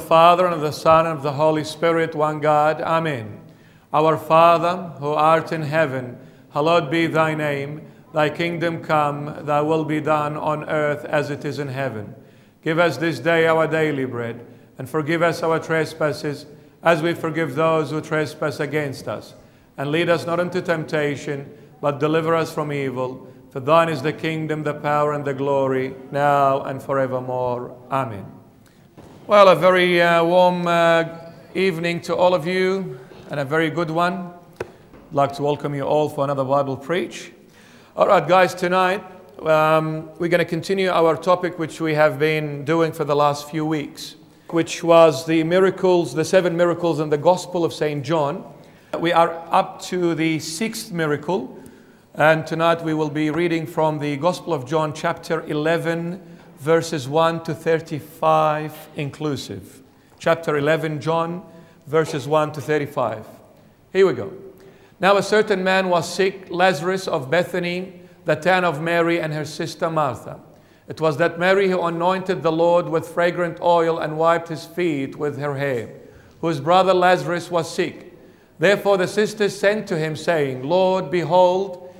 the Father, and of the Son, and of the Holy Spirit, one God. Amen. Our Father, who art in heaven, hallowed be thy name. Thy kingdom come, thy will be done on earth as it is in heaven. Give us this day our daily bread, and forgive us our trespasses, as we forgive those who trespass against us. And lead us not into temptation, but deliver us from evil. For thine is the kingdom, the power, and the glory, now and forevermore. Amen. Well, a very warm evening to all of you, and a very good one. I'd like to welcome you all for another Bible Preach. All right, guys, tonight we're going to continue our topic, which we have been doing for the last few weeks, which was the miracles, the seven miracles in the Gospel of Saint John. We are up to the sixth miracle, and tonight we will be reading from the Gospel of John, chapter 11, verses 1 to 35 inclusive. Chapter 11, John, verses 1 to 35. Here we go. Now a certain man was sick, Lazarus of Bethany, the town of Mary and her sister Martha. It was that Mary who anointed the Lord with fragrant oil and wiped his feet with her hair, whose brother Lazarus was sick. Therefore the sisters sent to him, saying, Lord, behold,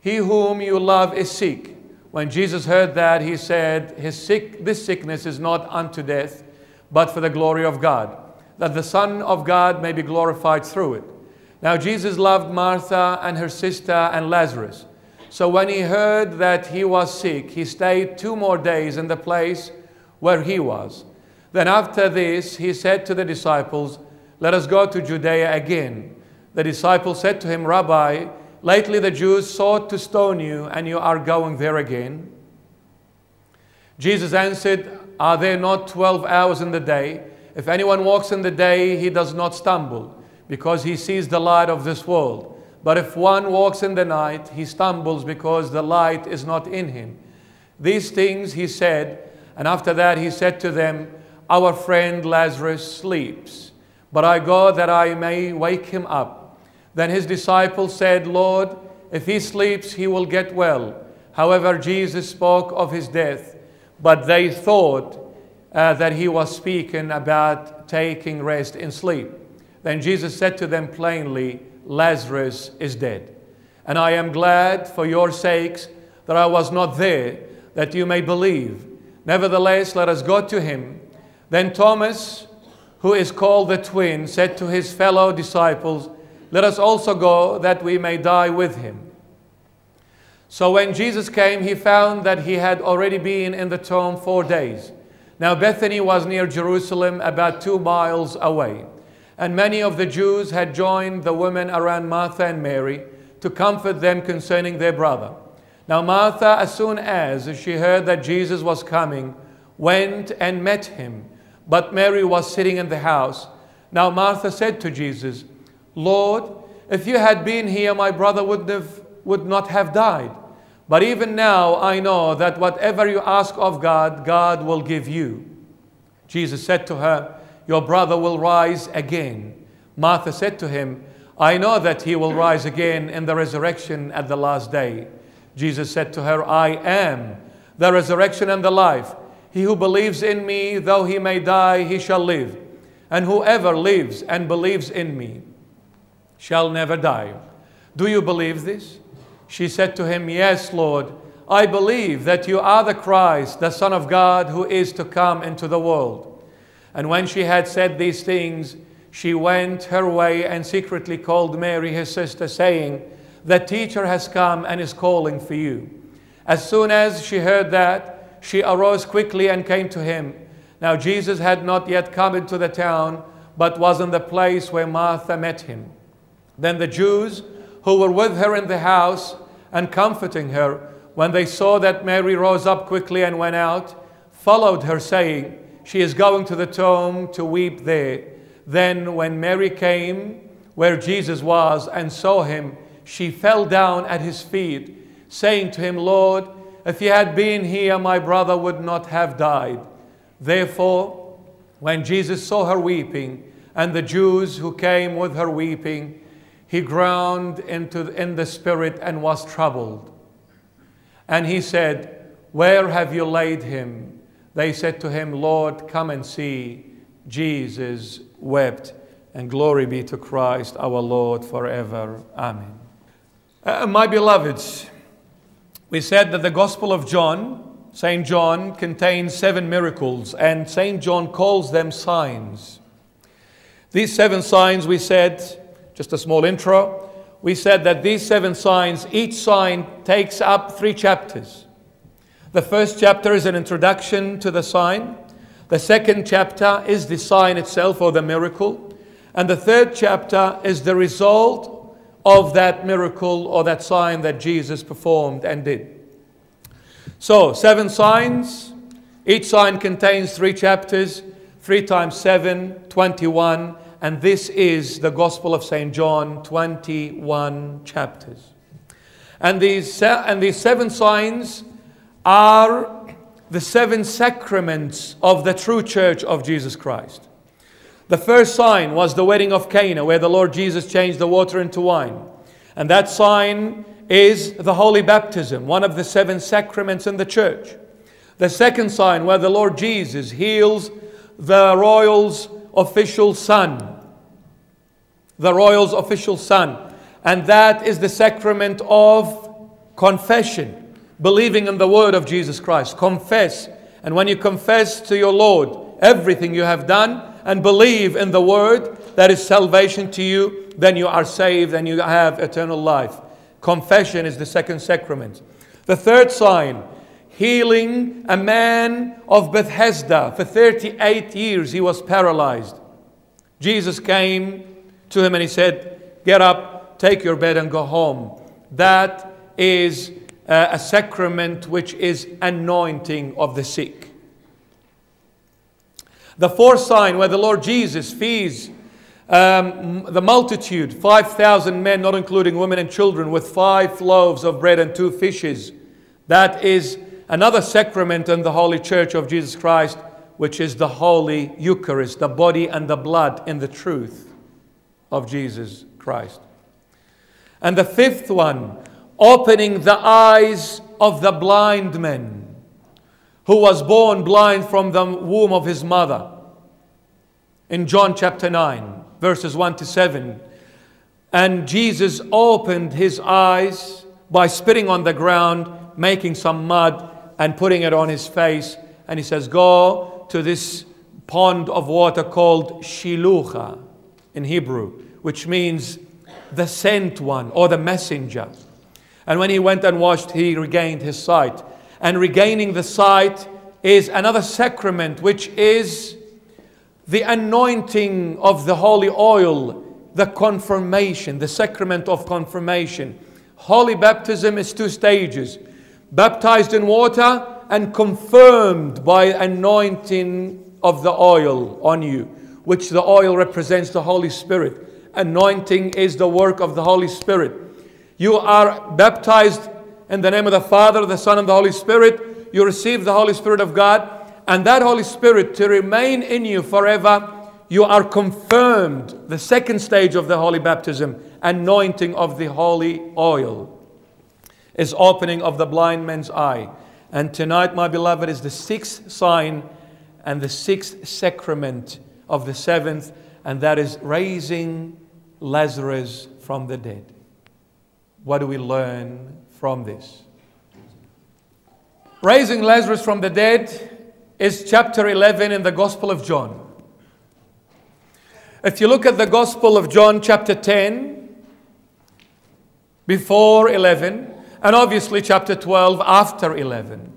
he whom you love is sick. When Jesus heard that, he said, This sickness is not unto death, but for the glory of God, that the Son of God may be glorified through it. Now Jesus loved Martha and her sister and Lazarus. So when he heard that he was sick, he stayed 2 more days in the place where he was. Then after this, he said to the disciples, Let us go to Judea again. The disciples said to him, Rabbi, lately the Jews sought to stone you, and you are going there again? Jesus answered, Are there not 12 hours in the day? If anyone walks in the day, he does not stumble, because he sees the light of this world. But if one walks in the night, he stumbles, because the light is not in him. These things he said, and after that he said to them, Our friend Lazarus sleeps, but I go that I may wake him up. Then his disciples said, Lord, if he sleeps, he will get well. However, Jesus spoke of his death, but they thought that he was speaking about taking rest in sleep. Then Jesus said to them plainly, Lazarus is dead. And I am glad for your sakes that I was not there, that you may believe. Nevertheless, let us go to him. Then Thomas, who is called the twin, said to his fellow disciples, Let us also go, that we may die with him. So when Jesus came, he found that he had already been in the tomb 4 days. Now Bethany was near Jerusalem, about 2 miles away. And many of the Jews had joined the women around Martha and Mary to comfort them concerning their brother. Now Martha, as soon as she heard that Jesus was coming, went and met him. But Mary was sitting in the house. Now Martha said to Jesus, Lord, if you had been here, my brother would not have died. But even now I know that whatever you ask of God, God will give you. Jesus said to her, Your brother will rise again. Martha said to him, I know that he will rise again in the resurrection at the last day. Jesus said to her, I am the resurrection and the life. He who believes in me, though he may die, he shall live. And whoever lives and believes in me shall never die. Do you believe this? She said to him, Yes, Lord, I believe that you are the Christ, the Son of God, who is to come into the world. And when she had said these things, she went her way and secretly called Mary, his sister, saying, The teacher has come and is calling for you. As soon as she heard that, she arose quickly and came to him. Now Jesus had not yet come into the town, but was in the place where Martha met him. Then the Jews who were with her in the house and comforting her, when they saw that Mary rose up quickly and went out, followed her, saying, She is going to the tomb to weep there. Then when Mary came where Jesus was and saw him, she fell down at his feet, saying to him, Lord, if you had been here, my brother would not have died. Therefore, when Jesus saw her weeping, and the Jews who came with her weeping, he groaned in the spirit and was troubled. And he said, Where have you laid him? They said to him, Lord, come and see. Jesus wept, and glory be to Christ our Lord forever. Amen. My beloveds, we said that the Gospel of John, Saint John, contains 7 miracles, and Saint John calls them signs. These 7 signs, we said, just a small intro, we said that these 7 signs, each sign takes up 3 chapters. The first chapter is an introduction to the sign. The second chapter is the sign itself, or the miracle. And the third chapter is the result of that miracle or that sign that Jesus performed and did. So, 7 signs. Each sign contains 3 chapters. 3 times 7, 21. And this is the Gospel of St. John, 21 chapters. And these 7 signs are the 7 sacraments of the true Church of Jesus Christ. The first sign was the wedding of Cana, where the Lord Jesus changed the water into wine. And that sign is the holy baptism, one of the 7 sacraments in the Church. The second sign, where the Lord Jesus heals the royal's official son. The royal's official son. And that is the sacrament of confession. Believing in the word of Jesus Christ. Confess. And when you confess to your Lord everything you have done and believe in the word, that is salvation to you, then you are saved and you have eternal life. Confession is the second sacrament. The third sign, healing a man of Bethesda. For 38 years he was paralyzed. Jesus came to him and he said, "Get up, take your bed and go home." That is a sacrament which is anointing of the sick. The fourth sign, where the Lord Jesus feeds the multitude, 5,000 men, not including women and children, with 5 loaves of bread and 2 fishes. That is another sacrament in the Holy Church of Jesus Christ, which is the Holy Eucharist, the body and the blood in the truth of Jesus Christ. And the fifth one, opening the eyes of the blind man, who was born blind from the womb of his mother. In John chapter 9, verses 1 to 7. And Jesus opened his eyes by spitting on the ground, making some mud and putting it on his face. And he says, "Go to this pond of water called Shilucha in Hebrew, which means the sent one or the messenger." And when he went and washed, he regained his sight. And regaining the sight is another sacrament, which is the anointing of the holy oil, the confirmation, the sacrament of confirmation. Holy baptism is 2 stages. Baptized in water and confirmed by anointing of the oil on you, which the oil represents the Holy Spirit. Anointing is the work of the Holy Spirit. You are baptized in the name of the Father, the Son, and the Holy Spirit. You receive the Holy Spirit of God. And that Holy Spirit, to remain in you forever, you are confirmed. The second stage of the holy baptism, anointing of the holy oil, is opening of the blind man's eye. And tonight, my beloved, is the 6th sign and the 6th sacrament of the 7th. And that is raising Lazarus from the dead. What do we learn from this? Raising Lazarus from the dead is chapter 11 in the Gospel of John. If you look at the Gospel of John chapter 10, before 11, and obviously chapter 12 after 11.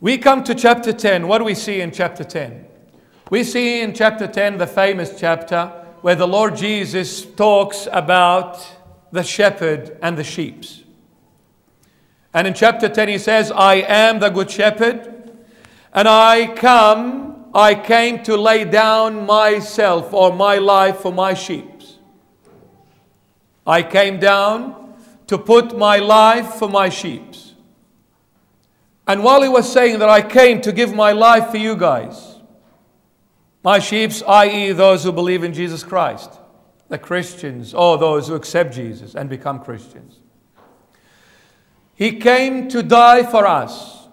We come to chapter 10. What do we see in chapter 10? We see in chapter 10 the famous chapter where the Lord Jesus talks about the shepherd and the sheep. And in chapter 10 he says, "I am the good shepherd, and I came to lay down myself or my life for my sheep. I came down to put my life for my sheep." And while he was saying that, "I came to give my life for you guys," my sheep, i.e. those who believe in Jesus Christ, the Christians, or those who accept Jesus and become Christians. He came to die for us.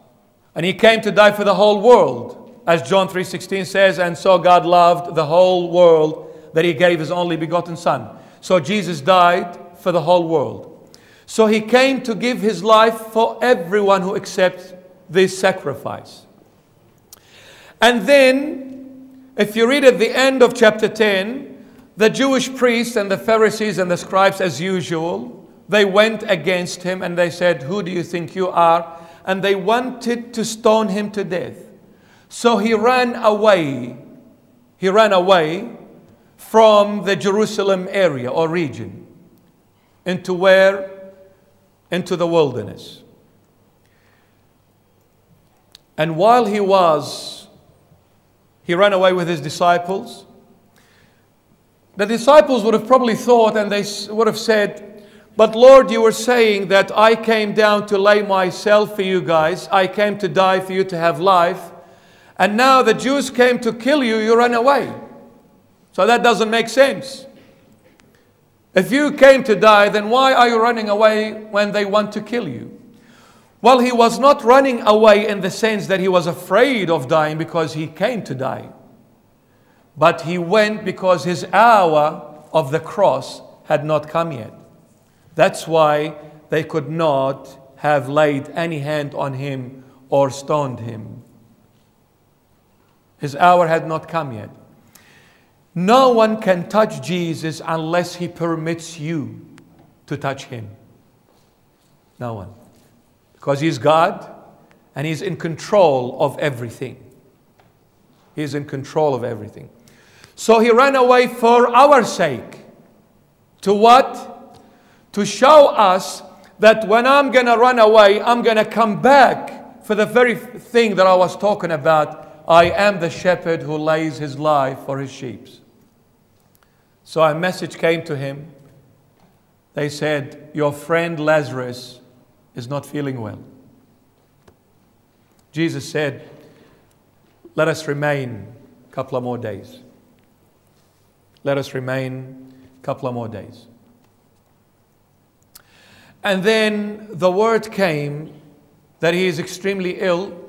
And he came to die for the whole world. As John 3:16 says, and so God loved the whole world that he gave his only begotten son. So Jesus died for the whole world. So he came to give his life for everyone who accepts this sacrifice. And then, if you read at the end of chapter 10, the Jewish priests and the Pharisees and the scribes, as usual, they went against him and they said, who do you think you are? And they wanted to stone him to death. So he ran away. He ran away from the Jerusalem area or region. Into where? Into the wilderness. And while he ran away with his disciples. The disciples would have probably thought, and they would have said, but Lord, you were saying that I came down to lay myself for you guys. I came to die for you to have life. And now the Jews came to kill you, you ran away. So that doesn't make sense. If you came to die, then why are you running away when they want to kill you? Well, he was not running away in the sense that he was afraid of dying because he came to die. But he went because his hour of the cross had not come yet. That's why they could not have laid any hand on him or stoned him. His hour had not come yet. No one can touch Jesus unless he permits you to touch him. No one. Because he's God and he's in control of everything. He's in control of everything. So he ran away for our sake. To what? To show us that when I'm going to run away, I'm going to come back for the very thing that I was talking about. I am the shepherd who lays his life for his sheep. So a message came to him. They said, your friend Lazarus is not feeling well. Jesus said, let us remain a couple of more days. Let us remain a couple of more days. And then the word came that he is extremely ill.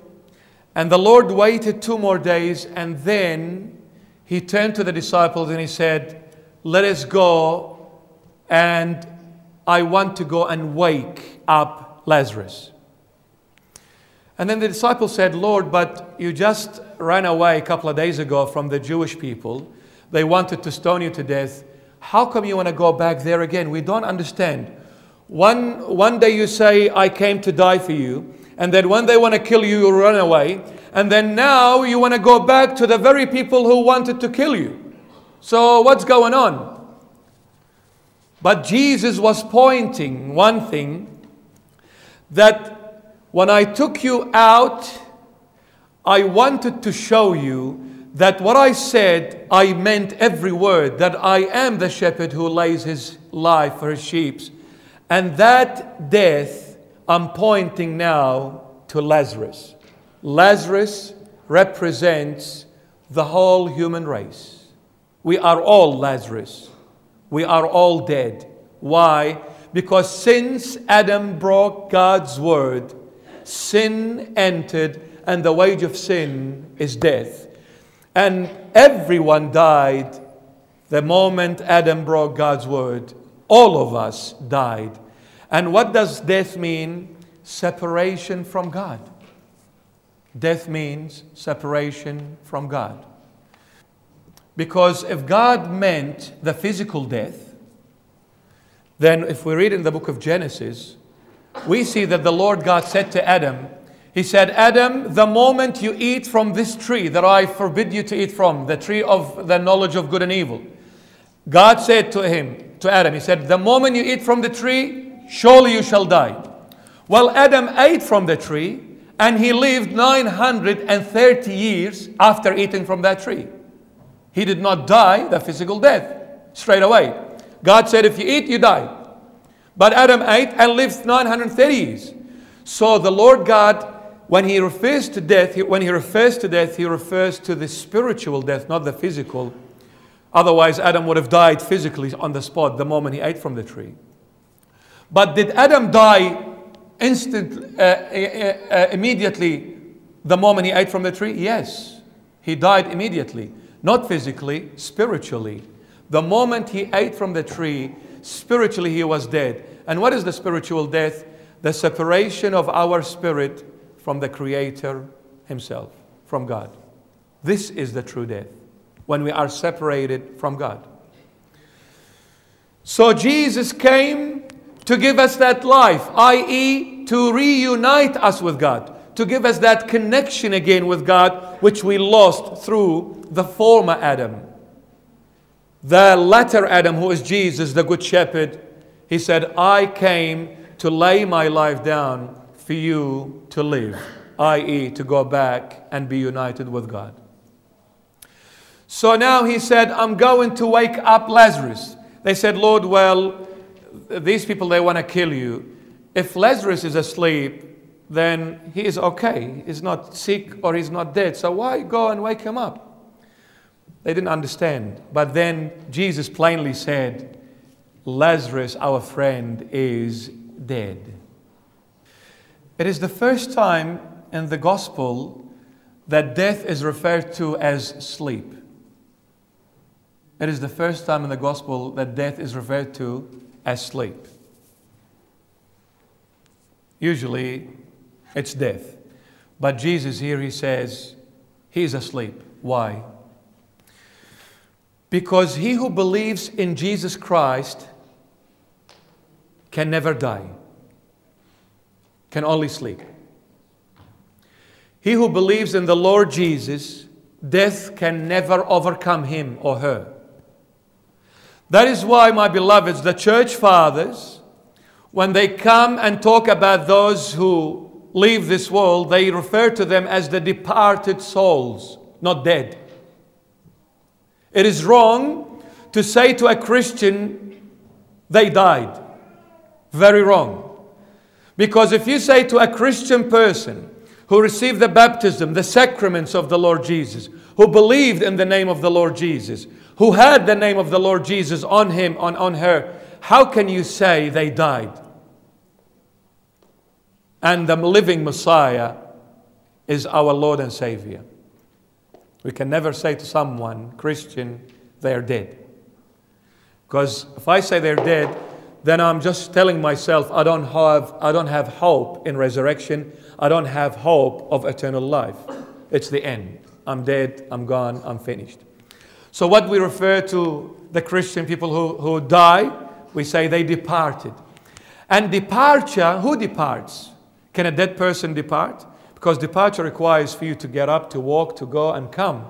And the Lord waited 2 more days. And then he turned to the disciples and he said, let us go. And I want to go and wake up Lazarus. And then the disciples said, Lord, but you just ran away a couple of days ago from the Jewish people. They wanted to stone you to death. How come you want to go back there again? We don't understand. One day you say, I came to die for you. And then when they want to kill you, you run away. And then now you want to go back to the very people who wanted to kill you. So what's going on? But Jesus was pointing one thing, that when I took you out, I wanted to show you that what I said, I meant every word, that I am the shepherd who lays his life for his sheep. And that death, I'm pointing now to Lazarus. Lazarus represents the whole human race. We are all Lazarus. We are all dead. Why? Because since Adam broke God's word, sin entered, and the wage of sin is death. And everyone died the moment Adam broke God's word. All of us died. And what does death mean? Separation from God. Death means separation from God. Because if God meant the physical death, then if we read in the book of Genesis, we see that the Lord God said to Adam, he said, Adam, the moment you eat from this tree that I forbid you to eat from, the tree of the knowledge of good and evil. God said to him, to Adam, he said, the moment you eat from the tree, surely you shall die. Well, Adam ate from the tree and he lived 930 years after eating from that tree. He did not die the physical death straight away. God said, if you eat, you die. But Adam ate and lived 930 years. So the Lord God, when he refers to death, he refers to the spiritual death, not the physical. Otherwise, Adam would have died physically on the spot the moment he ate from the tree. But did Adam die immediately the moment he ate from the tree? Yes. He died immediately, not physically, spiritually. The moment he ate from the tree, spiritually he was dead. And what is the spiritual death? The separation of our spirit from the Creator himself, from God. This is the true death, when we are separated from God. So Jesus came to give us that life, i.e. to reunite us with God, to give us that connection again with God, which we lost through the former Adam. The latter Adam, who is Jesus, the Good Shepherd, he said, I came to lay my life down for you to live, i.e. to go back and be united with God. So now he said, I'm going to wake up Lazarus. They said, Lord, well, these people, they want to kill you. If Lazarus is asleep, then he is okay. He's not sick or he's not dead. So why go and wake him up? They didn't understand. But then Jesus plainly said, Lazarus, our friend, is dead. It is the first time in the gospel that death is referred to as sleep. It is the first time in the gospel that death is referred to as sleep. Usually it's death. But Jesus here, he says, he is asleep. Why? Because he who believes in Jesus Christ can never die, can only sleep. He who believes in the Lord Jesus, death can never overcome him or her. That is why, my beloveds, the church fathers, when they come and talk about those who leave this world, they refer to them as the departed souls, not dead. It is wrong to say to a Christian, they died. Very wrong. Because if you say to a Christian person who received the baptism, the sacraments of the Lord Jesus, who believed in the name of the Lord Jesus, who had the name of the Lord Jesus on him, on her, how can you say they died? And the living Messiah is our Lord and Savior. We can never say to someone, Christian, they are dead. Because if I say they're dead, then I'm just telling myself I don't have hope in resurrection. I don't have hope of eternal life. It's the end. I'm dead, I'm gone, I'm finished. So what we refer to the Christian people who die, we say they departed. And departure, who departs? Can a dead person depart? Because departure requires for you to get up, to walk, to go and come.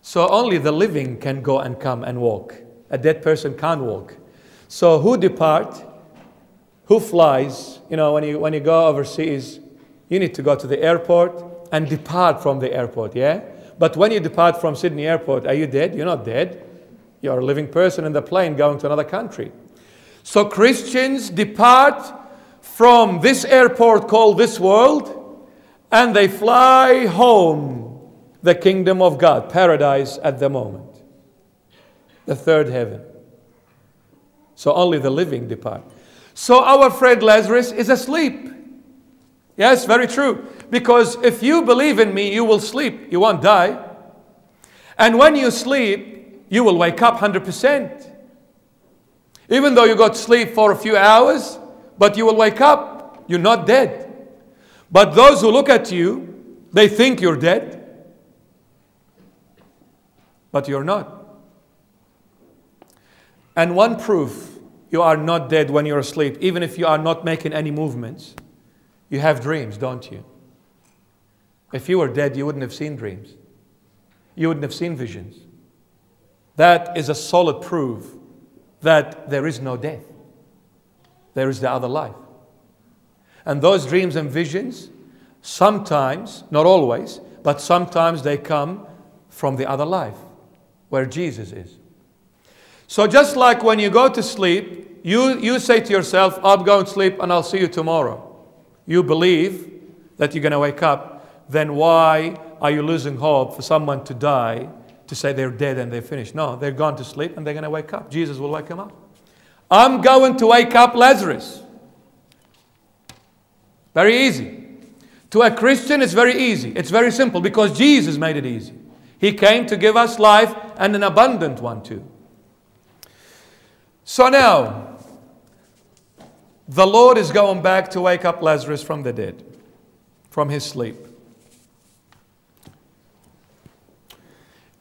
So only the living can go and come and walk. A dead person can't walk. So who depart? Who flies? You know, when you go overseas, you need to go to the airport and depart from the airport, yeah? But when you depart from Sydney airport, are you dead? You're not dead. You're a living person in the plane going to another country. So Christians depart from this airport called this world, and they fly home, the kingdom of God, paradise at the moment, the third heaven. So only the living depart. So our friend Lazarus is asleep. Yes, very true. Because if you believe in me, you will sleep. You won't die. And when you sleep, you will wake up 100%. Even though you go to sleep for a few hours, but you will wake up. You're not dead. But those who look at you, they think you're dead. But you're not. And one proof you are not dead when you're asleep, even if you are not making any movements, you have dreams, don't you? If you were dead, you wouldn't have seen dreams. You wouldn't have seen visions. That is a solid proof that there is no death. There is the other life. And those dreams and visions, sometimes, not always, but sometimes they come from the other life, where Jesus is. So just like when you go to sleep, you say to yourself, I'm going to sleep and I'll see you tomorrow. You believe that you're going to wake up. Then why are you losing hope for someone to die, to say they're dead and they're finished? No, they're gone to sleep and they're going to wake up. Jesus will wake them up. I'm going to wake up Lazarus. Very easy. To a Christian, it's very easy. It's very simple because Jesus made it easy. He came to give us life and an abundant one too. So now, the Lord is going back to wake up Lazarus from the dead, from his sleep.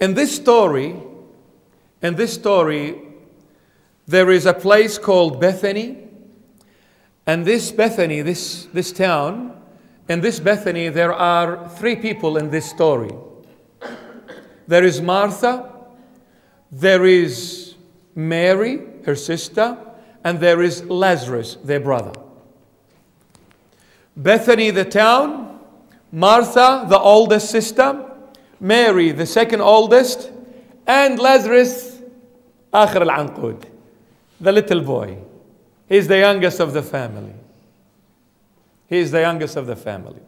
In this story, there is a place called Bethany. And this Bethany, this town, in this Bethany, there are three people in this story. There is Martha, there is Mary, her sister, and there is Lazarus, their brother. Bethany, the town, Martha, the oldest sister, Mary, the second oldest, and Lazarus, آخر العنقود, the little boy. He's the youngest of the family. He's the youngest of the family.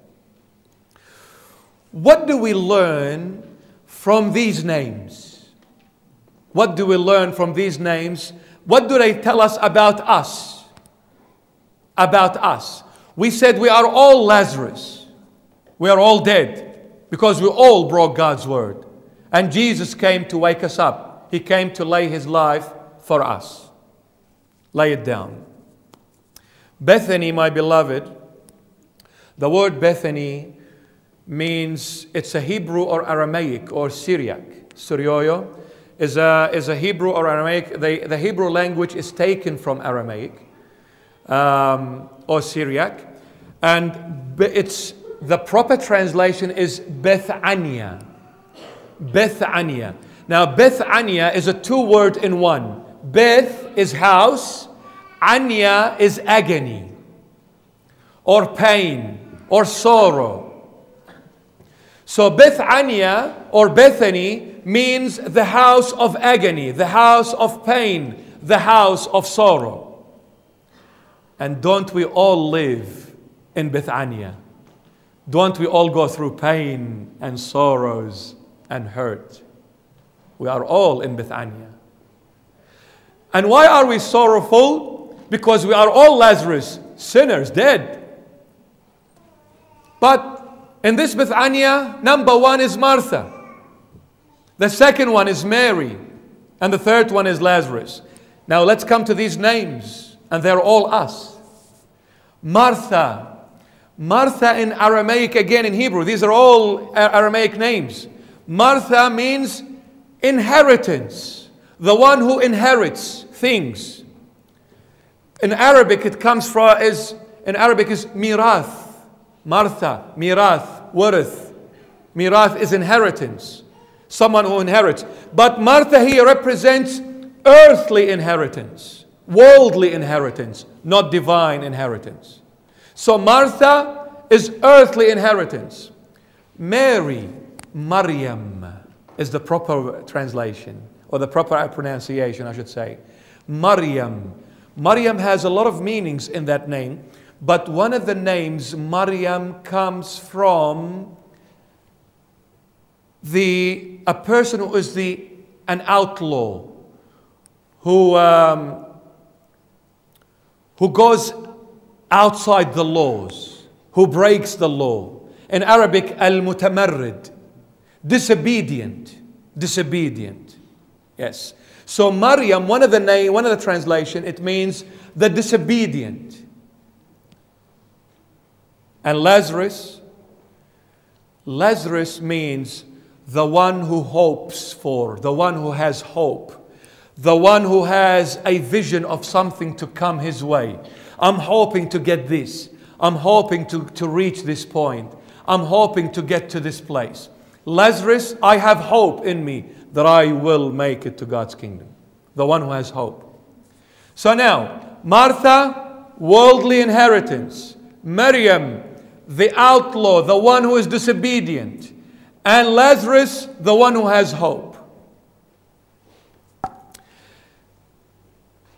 What do we learn from these names? What do we learn from these names? What do they tell us about us? About us. We said we are all Lazarus. We are all dead because we all broke God's word. And Jesus came to wake us up. He came to lay his life for us. Lay it down. Bethany, my beloved, the word Bethany means, it's a Hebrew or Aramaic or Syriac. Surioyo is a Hebrew or Aramaic. The Hebrew language is taken from Aramaic or Syriac. And it's the proper translation is Bethania. Bethania. Now, Bethania is a two-word in one. Beth is house. Ania is agony or pain or sorrow. So Bethania or Bethany means the house of agony, the house of pain, the house of sorrow. And don't we all live in Bethania? Don't we all go through pain and sorrows and hurt? We are all in Bethania. And why are we sorrowful? Because we are all Lazarus, sinners, dead. But in this Bethania, number one is Martha. The second one is Mary. And the third one is Lazarus. Now let's come to these names. And they're all us. Martha. Martha in Aramaic, again in Hebrew. These are all Aramaic names. Martha means inheritance. The one who inherits things. In Arabic, it comes from is mirath. Martha, mirath, warith. Mirath is inheritance. Someone who inherits. But Martha here represents earthly inheritance, worldly inheritance, not divine inheritance. So Martha is earthly inheritance. Mary, Maryam, is the proper translation. Or the proper pronunciation, I should say. Maryam. Maryam has a lot of meanings in that name. But one of the names, Maryam, comes from a person who is an outlaw. Who goes outside the laws. Who breaks the law. In Arabic, al-mutamarrid. Disobedient. Disobedient. Yes. So Maryam, one of the translation, it means the disobedient. And Lazarus means the one who hopes for, the one who has hope, the one who has a vision of something to come his way. I'm hoping to get this. I'm hoping to reach this point. I'm hoping to get to this place. Lazarus, I have hope in me that I will make it to God's kingdom. The one who has hope. So now, Martha, worldly inheritance. Maryam, the outlaw, the one who is disobedient. And Lazarus, the one who has hope.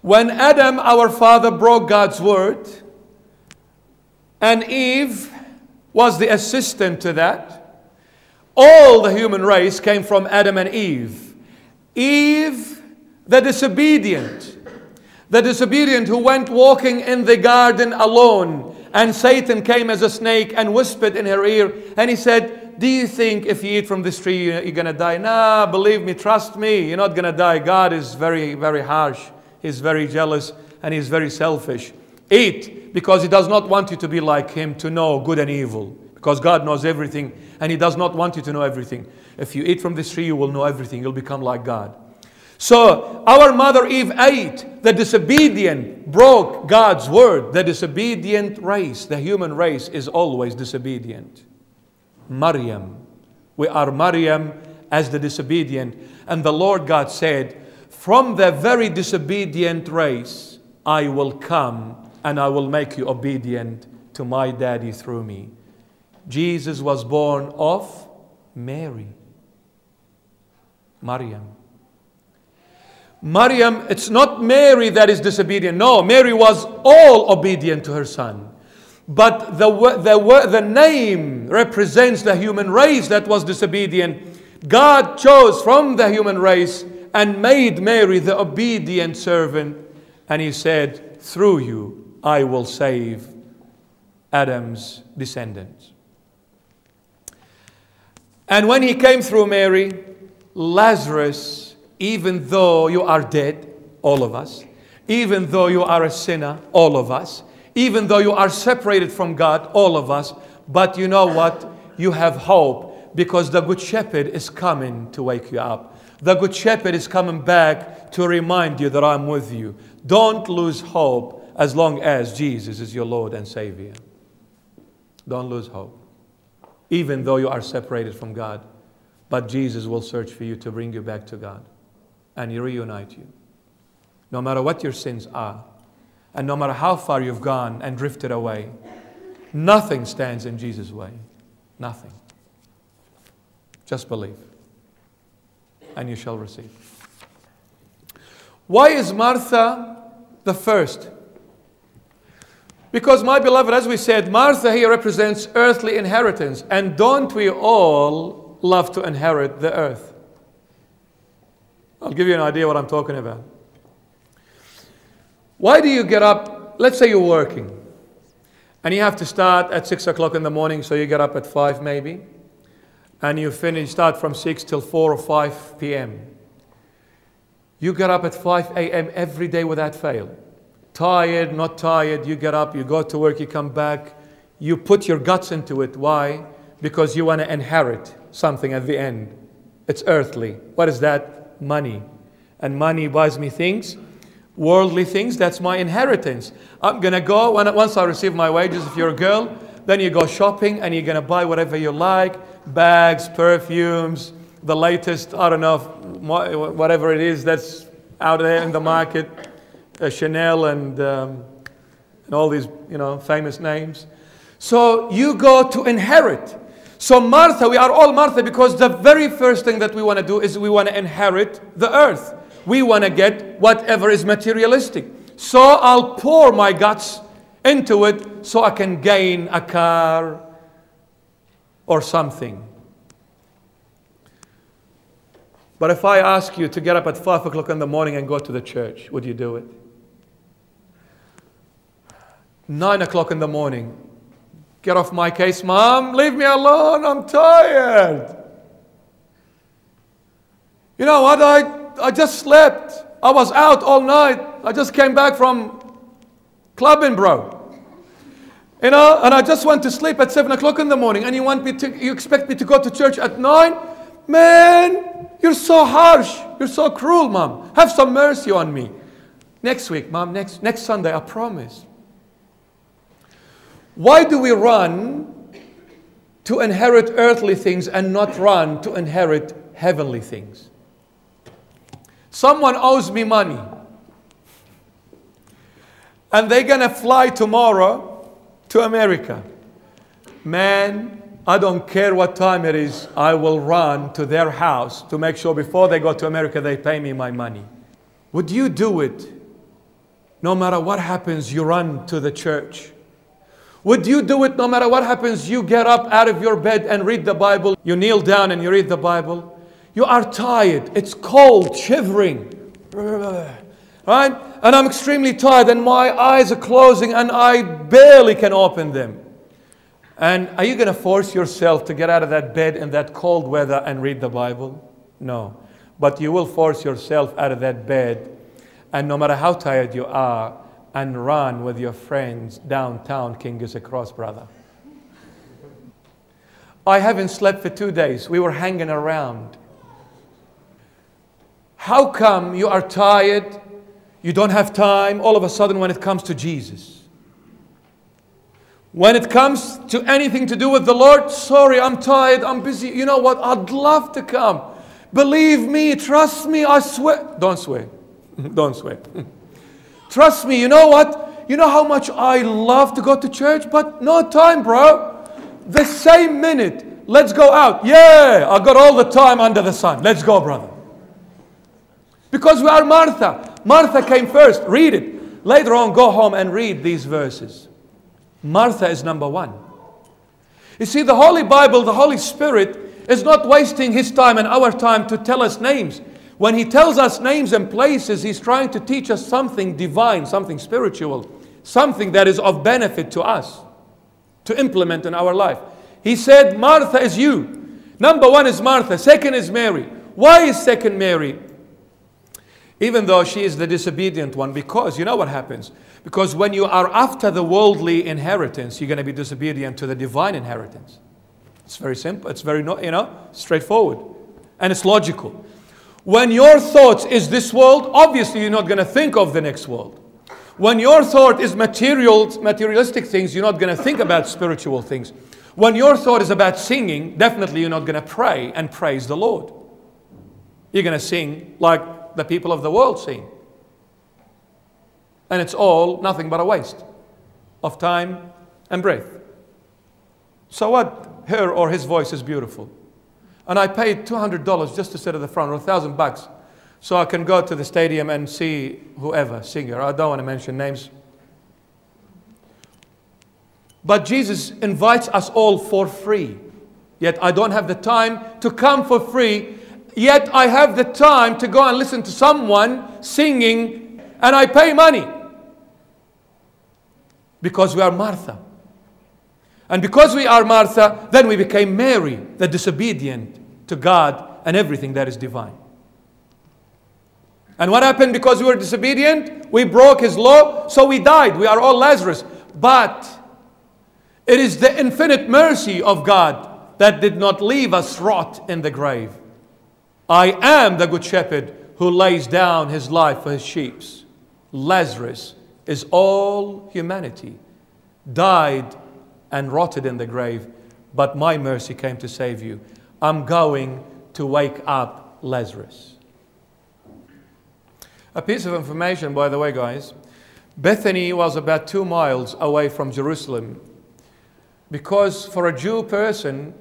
When Adam, our father, broke God's word, and Eve was the assistant to that, all the human race came from Adam and Eve. Eve, the disobedient. The disobedient who went walking in the garden alone. And Satan came as a snake and whispered in her ear. And he said, do you think if you eat from this tree, you're going to die? Nah, believe me, trust me, you're not going to die. God is very, very harsh. He's very jealous and he's very selfish. Eat, because he does not want you to be like him, to know good and evil. Because God knows everything and he does not want you to know everything. If you eat from this tree, you will know everything. You'll become like God. So our mother Eve ate. The disobedient broke God's word. The disobedient race, the human race, is always disobedient. Maryam. We are Maryam as the disobedient. And the Lord God said, from the very disobedient race, I will come and I will make you obedient to my daddy through me. Jesus was born of Mary. Maryam. Maryam, it's not Mary that is disobedient. No, Mary was all obedient to her son. But the name represents the human race that was disobedient. God chose from the human race and made Mary the obedient servant. And he said, through you, I will save Adam's descendants. And when he came through Mary, Lazarus, even though you are dead, all of us, even though you are a sinner, all of us, even though you are separated from God, all of us, but you know what? You have hope because the Good Shepherd is coming to wake you up. The Good Shepherd is coming back to remind you that I'm with you. Don't lose hope as long as Jesus is your Lord and Savior. Don't lose hope. Even though you are separated from God, but Jesus will search for you to bring you back to God and He reunite you. No matter what your sins are, and no matter how far you've gone and drifted away, nothing stands in Jesus' way. Nothing. Just believe, and you shall receive. Why is Martha the first? Because, my beloved, as we said, Martha here represents earthly inheritance. And don't we all love to inherit the earth? I'll give you an idea what I'm talking about. Why do you get up? Let's say you're working. And you have to start at 6 o'clock in the morning, so you get up at 5 maybe. And you finish, start from 6 till 4 or 5 p.m. You get up at 5 a.m. every day without fail. Tired, not tired, you get up, you go to work, you come back. You put your guts into it. Why? Because you want to inherit something at the end. It's earthly. What is that? Money. And money buys me things. Worldly things, that's my inheritance. I'm going to go, once I receive my wages, if you're a girl, then you go shopping and you're going to buy whatever you like. Bags, perfumes, the latest, I don't know, whatever it is that's out there in the market. Chanel and all these, you know, famous names. So you go to inherit. So Martha, we are all Martha because the very first thing that we want to do is we want to inherit the earth. We want to get whatever is materialistic. So I'll pour my guts into it so I can gain a car or something. But if I ask you to get up at 5 o'clock in the morning and go to the church, would you do it? 9 o'clock in the morning. Get off my case, Mom. Leave me alone. I'm tired. You know what? I just slept. I was out all night. I just came back from clubbing, bro. You know, and I just went to sleep at 7 o'clock in the morning. And you expect me to go to church at 9? Man, you're so harsh. You're so cruel, Mom. Have some mercy on me. Next week, Mom, next Sunday, I promise. Why do we run to inherit earthly things and not run to inherit heavenly things? Someone owes me money. And they're going to fly tomorrow to America. Man, I don't care what time it is. I will run to their house to make sure before they go to America, they pay me my money. Would you do it? No matter what happens, you run to the church. Would you do it? No matter what happens, you get up out of your bed and read the Bible. You kneel down and you read the Bible. You are tired. It's cold, shivering. Right? And I'm extremely tired and my eyes are closing and I barely can open them. And are you going to force yourself to get out of that bed in that cold weather and read the Bible? No. But you will force yourself out of that bed, and no matter how tired you are, and run with your friends downtown King's Cross, brother. I haven't slept for 2 days. We were hanging around. How come you are tired? You don't have time all of a sudden when it comes to Jesus. When it comes to anything to do with the Lord, sorry, I'm tired, I'm busy. You know what? I'd love to come. Believe me, trust me, I swear. Don't swear. Don't swear. Trust me, you know what? You know how much I love to go to church, but no time, bro. The same minute, let's go out. Yeah, I got all the time under the sun. Let's go, brother. Because we are Martha. Martha came first. Read it. Later on, go home and read these verses. Martha is number one. You see, the Holy Bible, the Holy Spirit is not wasting His time and our time to tell us names. When He tells us names and places, He's trying to teach us something divine, something spiritual, something that is of benefit to us to implement in our life. He said, Martha is you. Number one is Martha. Second is Mary. Why is second Mary? Even though she is the disobedient one, because you know what happens? Because when you are after the worldly inheritance, you're going to be disobedient to the divine inheritance. It's very simple. It's very, you know, straightforward. And it's logical. When your thoughts is this world, obviously you're not going to think of the next world. When your thought is materialistic things, you're not going to think about spiritual things. When your thought is about singing, definitely you're not going to pray and praise the Lord. You're going to sing like the people of the world sing. And it's all nothing but a waste of time and breath. So what? Her or his voice is beautiful. And I paid $200 just to sit at the front, or $1,000 so I can go to the stadium and see whoever, singer. I don't want to mention names. But Jesus invites us all for free. Yet I don't have the time to come for free. Yet I have the time to go and listen to someone singing, and I pay money. Because we are Martha. And because we are Martha, then we became Mary, the disobedient to God and everything that is divine. And what happened because we were disobedient? We broke His law, so we died. We are all Lazarus. But it is the infinite mercy of God that did not leave us rot in the grave. I am the good shepherd who lays down his life for his sheep. Lazarus is all humanity, died and rotted in the grave, but my mercy came to save you. I'm going to wake up Lazarus. A piece of information, by the way, guys. Bethany was about 2 miles away from Jerusalem, because for a Jew person,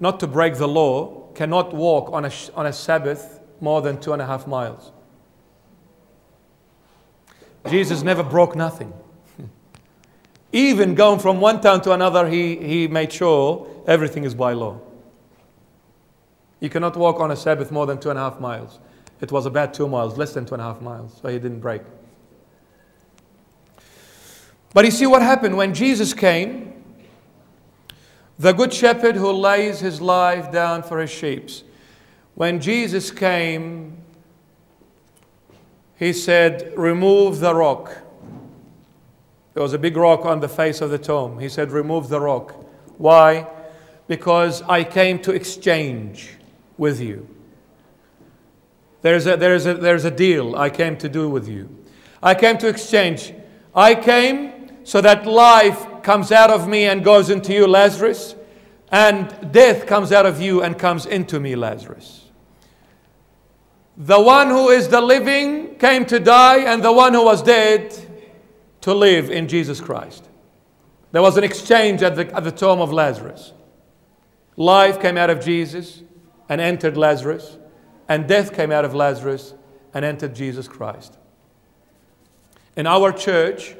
not to break the law, cannot walk on a Sabbath more than 2.5 miles. Jesus never broke nothing. Even going from one town to another, he made sure everything is by law. You cannot walk on a Sabbath more than 2.5 miles. It was about 2 miles, less than 2.5 miles, so he didn't break. But you see what happened when Jesus came, the good shepherd who lays his life down for his sheep. When Jesus came, he said, remove the rock. There was a big rock on the face of the tomb. He said, remove the rock. Why? Because I came to exchange with you. There's a deal I came to do with you. I came to exchange. I came so that life comes out of me and goes into you, Lazarus, and death comes out of you and comes into me, Lazarus. The one who is the living came to die, and the one who was dead to live in Jesus Christ. There was an exchange at the tomb of Lazarus. Life came out of Jesus and entered Lazarus, and death came out of Lazarus and entered Jesus Christ. In our church,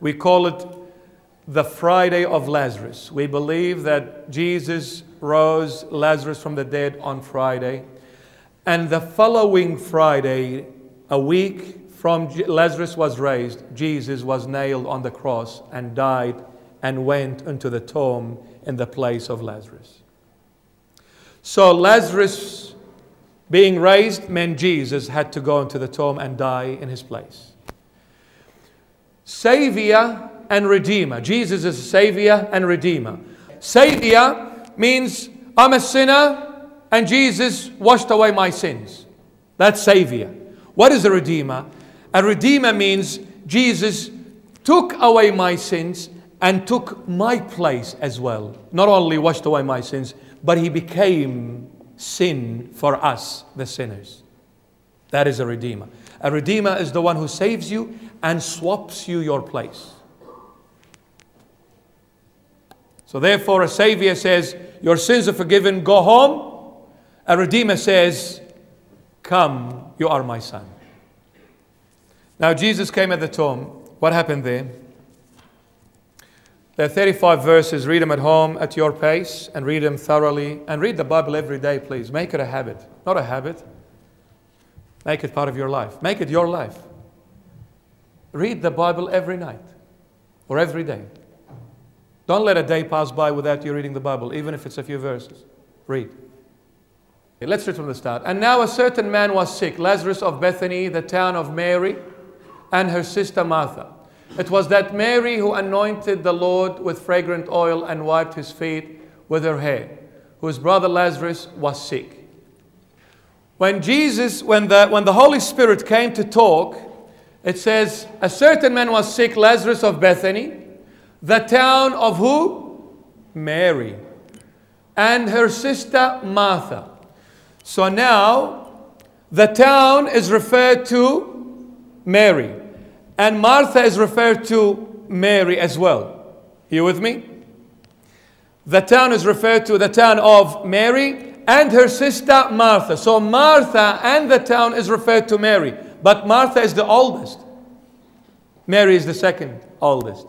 we call it the Friday of Lazarus. We believe that Jesus rose Lazarus from the dead on Friday, and the following Friday, a week from Lazarus was raised, Jesus was nailed on the cross and died and went into the tomb in the place of Lazarus. So Lazarus being raised meant Jesus had to go into the tomb and die in his place. Savior and Redeemer. Jesus is Savior and Redeemer. Savior means I'm a sinner and Jesus washed away my sins. That's Savior. What is a Redeemer? A Redeemer means Jesus took away my sins and took my place as well. Not only washed away my sins, but He became sin for us, the sinners. That is a Redeemer. A Redeemer is the one who saves you and swaps you your place. So therefore a Savior says, your sins are forgiven, go home. A Redeemer says, come, you are my son. Now Jesus came at the tomb. What happened there? There are 35 verses. Read them at home at your pace and read them thoroughly. And read the Bible every day, please. Make it a habit. Not a habit. Make it part of your life. Make it your life. Read the Bible every night or every day. Don't let a day pass by without you reading the Bible, even if it's a few verses. Read. Okay, let's read from the start. And now a certain man was sick, Lazarus of Bethany, the town of Mary, and her sister Martha. It was that Mary who anointed the Lord with fragrant oil and wiped his feet with her hair, whose brother Lazarus was sick. When the Holy Spirit came to talk, it says, a certain man was sick, Lazarus of Bethany, the town of who? Mary. And her sister Martha. So now, the town is referred to Mary. And Martha is referred to Mary as well. You with me? The town is referred to the town of Mary and her sister Martha. So Martha and the town is referred to Mary. But Martha is the oldest. Mary is the second oldest.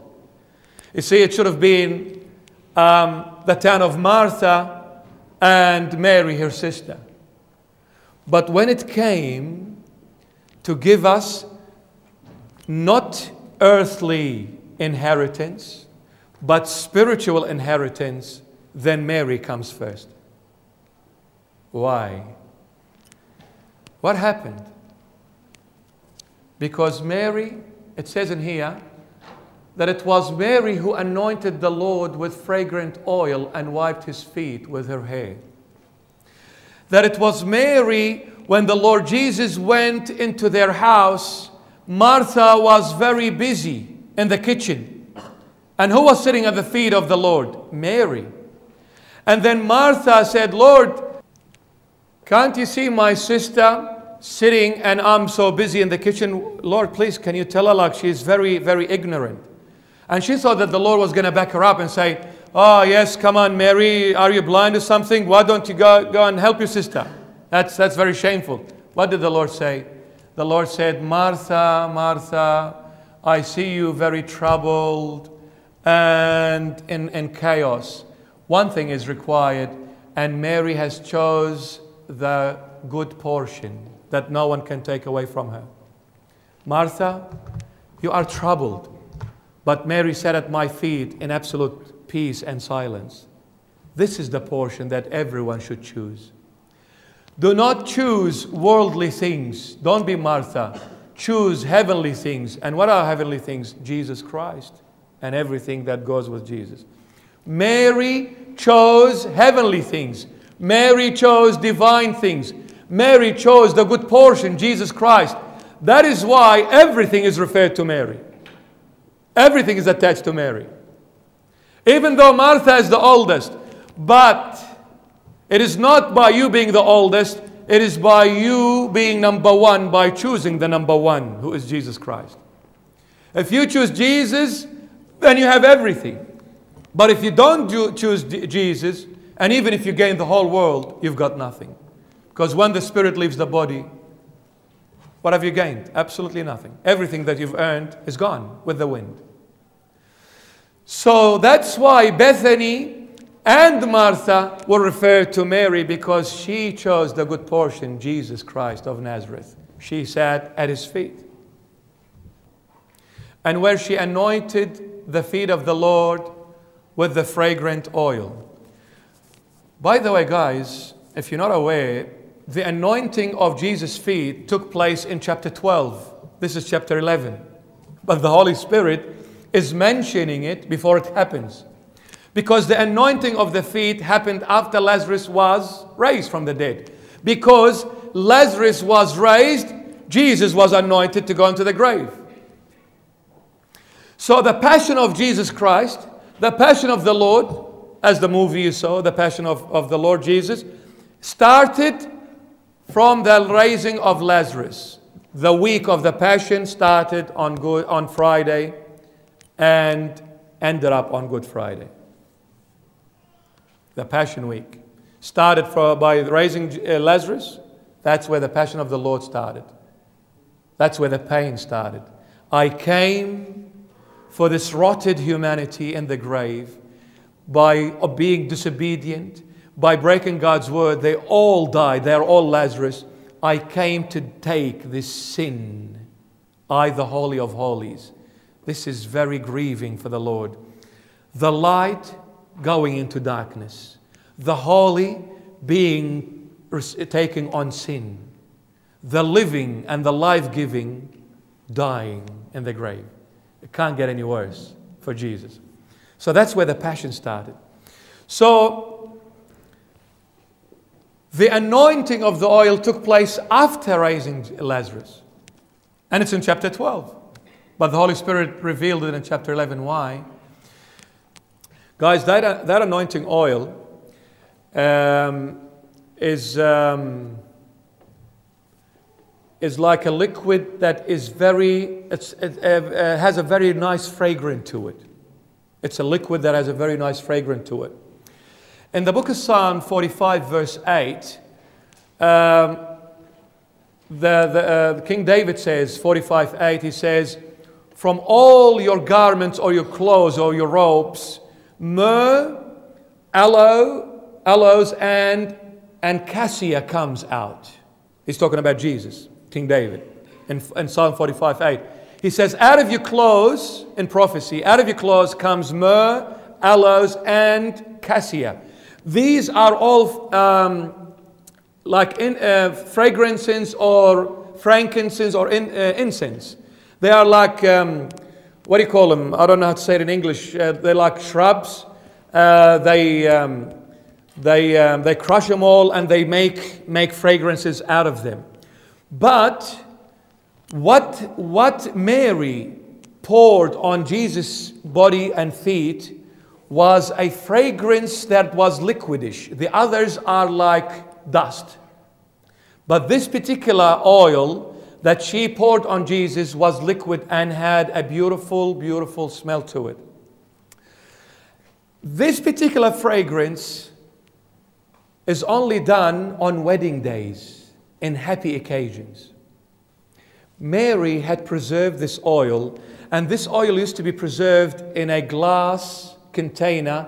You see, it should have been the town of Martha and Mary, her sister. But when it came to give us not earthly inheritance, but spiritual inheritance, then Mary comes first. Why? What happened? Because Mary, it says in here, that it was Mary who anointed the Lord with fragrant oil and wiped his feet with her hair. That it was Mary, when the Lord Jesus went into their house, Martha was very busy in the kitchen. And who was sitting at the feet of the Lord? Mary. And then Martha said, Lord, can't you see my sister sitting and I'm so busy in the kitchen? Lord, please, can you tell her? Like, she's very, very ignorant. And she thought that the Lord was going to back her up and say, oh, yes, come on, Mary, are you blind or something? Why don't you go and help your sister? That's very shameful. What did the Lord say? The Lord said, Martha, Martha, I see you very troubled and in chaos. One thing is required, and Mary has chose the good portion that no one can take away from her. Martha, you are troubled, but Mary sat at my feet in absolute peace and silence. This is the portion that everyone should choose. Do not choose worldly things. Don't be Martha. Choose heavenly things. And what are heavenly things? Jesus Christ and everything that goes with Jesus. Mary chose heavenly things. Mary chose divine things. Mary chose the good portion, Jesus Christ. That is why everything is referred to Mary. Everything is attached to Mary. Even though Martha is the oldest, but it is not by you being the oldest, it is by you being number one, by choosing the number one, who is Jesus Christ. If you choose Jesus, then you have everything. But if you don't choose Jesus, and even if you gain the whole world, you've got nothing. Because when the spirit leaves the body, what have you gained? Absolutely nothing. Everything that you've earned is gone with the wind. So that's why Bethany and Martha were referred to Mary, because she chose the good portion, Jesus Christ of Nazareth. She sat at his feet. And where she anointed the feet of the Lord with the fragrant oil. By the way, guys, if you're not aware, the anointing of Jesus' feet took place in chapter 12. This is chapter 11. But the Holy Spirit is mentioning it before it happens, because the anointing of the feet happened after Lazarus was raised from the dead. Because Lazarus was raised, Jesus was anointed to go into the grave. So the passion of Jesus Christ, the passion of the Lord, as the movie you saw, the passion of the Lord Jesus, started from the raising of Lazarus. The week of the passion started on Friday and ended up on Good Friday. The Passion Week started by raising Lazarus. That's where the passion of the Lord started. That's where the pain started. I came for this rotted humanity in the grave by being disobedient, by breaking God's word. They all died. They're all Lazarus. I came to take this sin. I, the Holy of Holies. This is very grieving for the Lord. The light going into darkness. The holy being taking on sin. The living and the life-giving dying in the grave. It can't get any worse for Jesus. So that's where the passion started. So the anointing of the oil took place after raising Lazarus. And it's in chapter 12. But the Holy Spirit revealed it in chapter 11. Why? Guys, that anointing oil is like a liquid that is has a very nice fragrance to it. It's a liquid that has a very nice fragrance to it. In the book of Psalm 45, verse 8, King David says, 45:8, he says, "From all your garments or your clothes or your robes, myrrh, aloes, and cassia comes out." He's talking about Jesus, King David, in Psalm 45:8. He says, out of your clothes, in prophecy, out of your clothes comes myrrh, aloes, and cassia. These are all fragrances or frankincense or incense. They are like... what do you call them? I don't know how to say it in English. They're like shrubs. They crush them all and they make fragrances out of them. But what Mary poured on Jesus' body and feet was a fragrance that was liquidish. The others are like dust. But this particular oil that she poured on Jesus was liquid and had a beautiful, beautiful smell to it. This particular fragrance is only done on wedding days, in happy occasions. Mary had preserved this oil, and this oil used to be preserved in a glass container,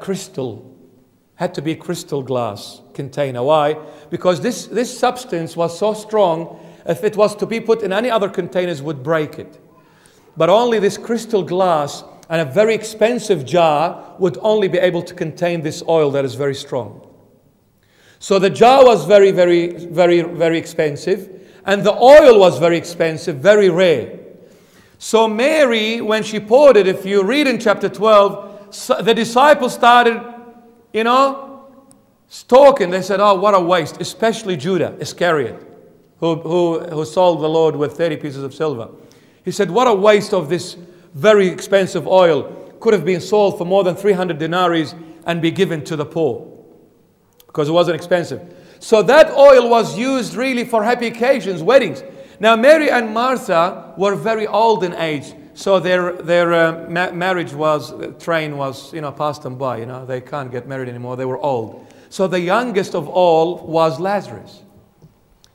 crystal. Had to be crystal glass container. Why? Because this substance was so strong, if it was to be put in any other containers, would break it. But only this crystal glass and a very expensive jar would only be able to contain this oil that is very strong. So the jar was very, very, very, very expensive, and the oil was very expensive, very rare. So Mary, when she poured it, if you read in chapter 12, the disciples started, talking. They said, "Oh, what a waste," especially Judas Iscariot, who sold the Lord with 30 pieces of silver. He said, "What a waste of this very expensive oil. Could have been sold for more than 300 denarii and be given to the poor," because it wasn't expensive. So that oil was used really for happy occasions, weddings. Now Mary and Martha were very old in age, so their marriage train was passed them by. They can't get married anymore. They were old. So the youngest of all was Lazarus.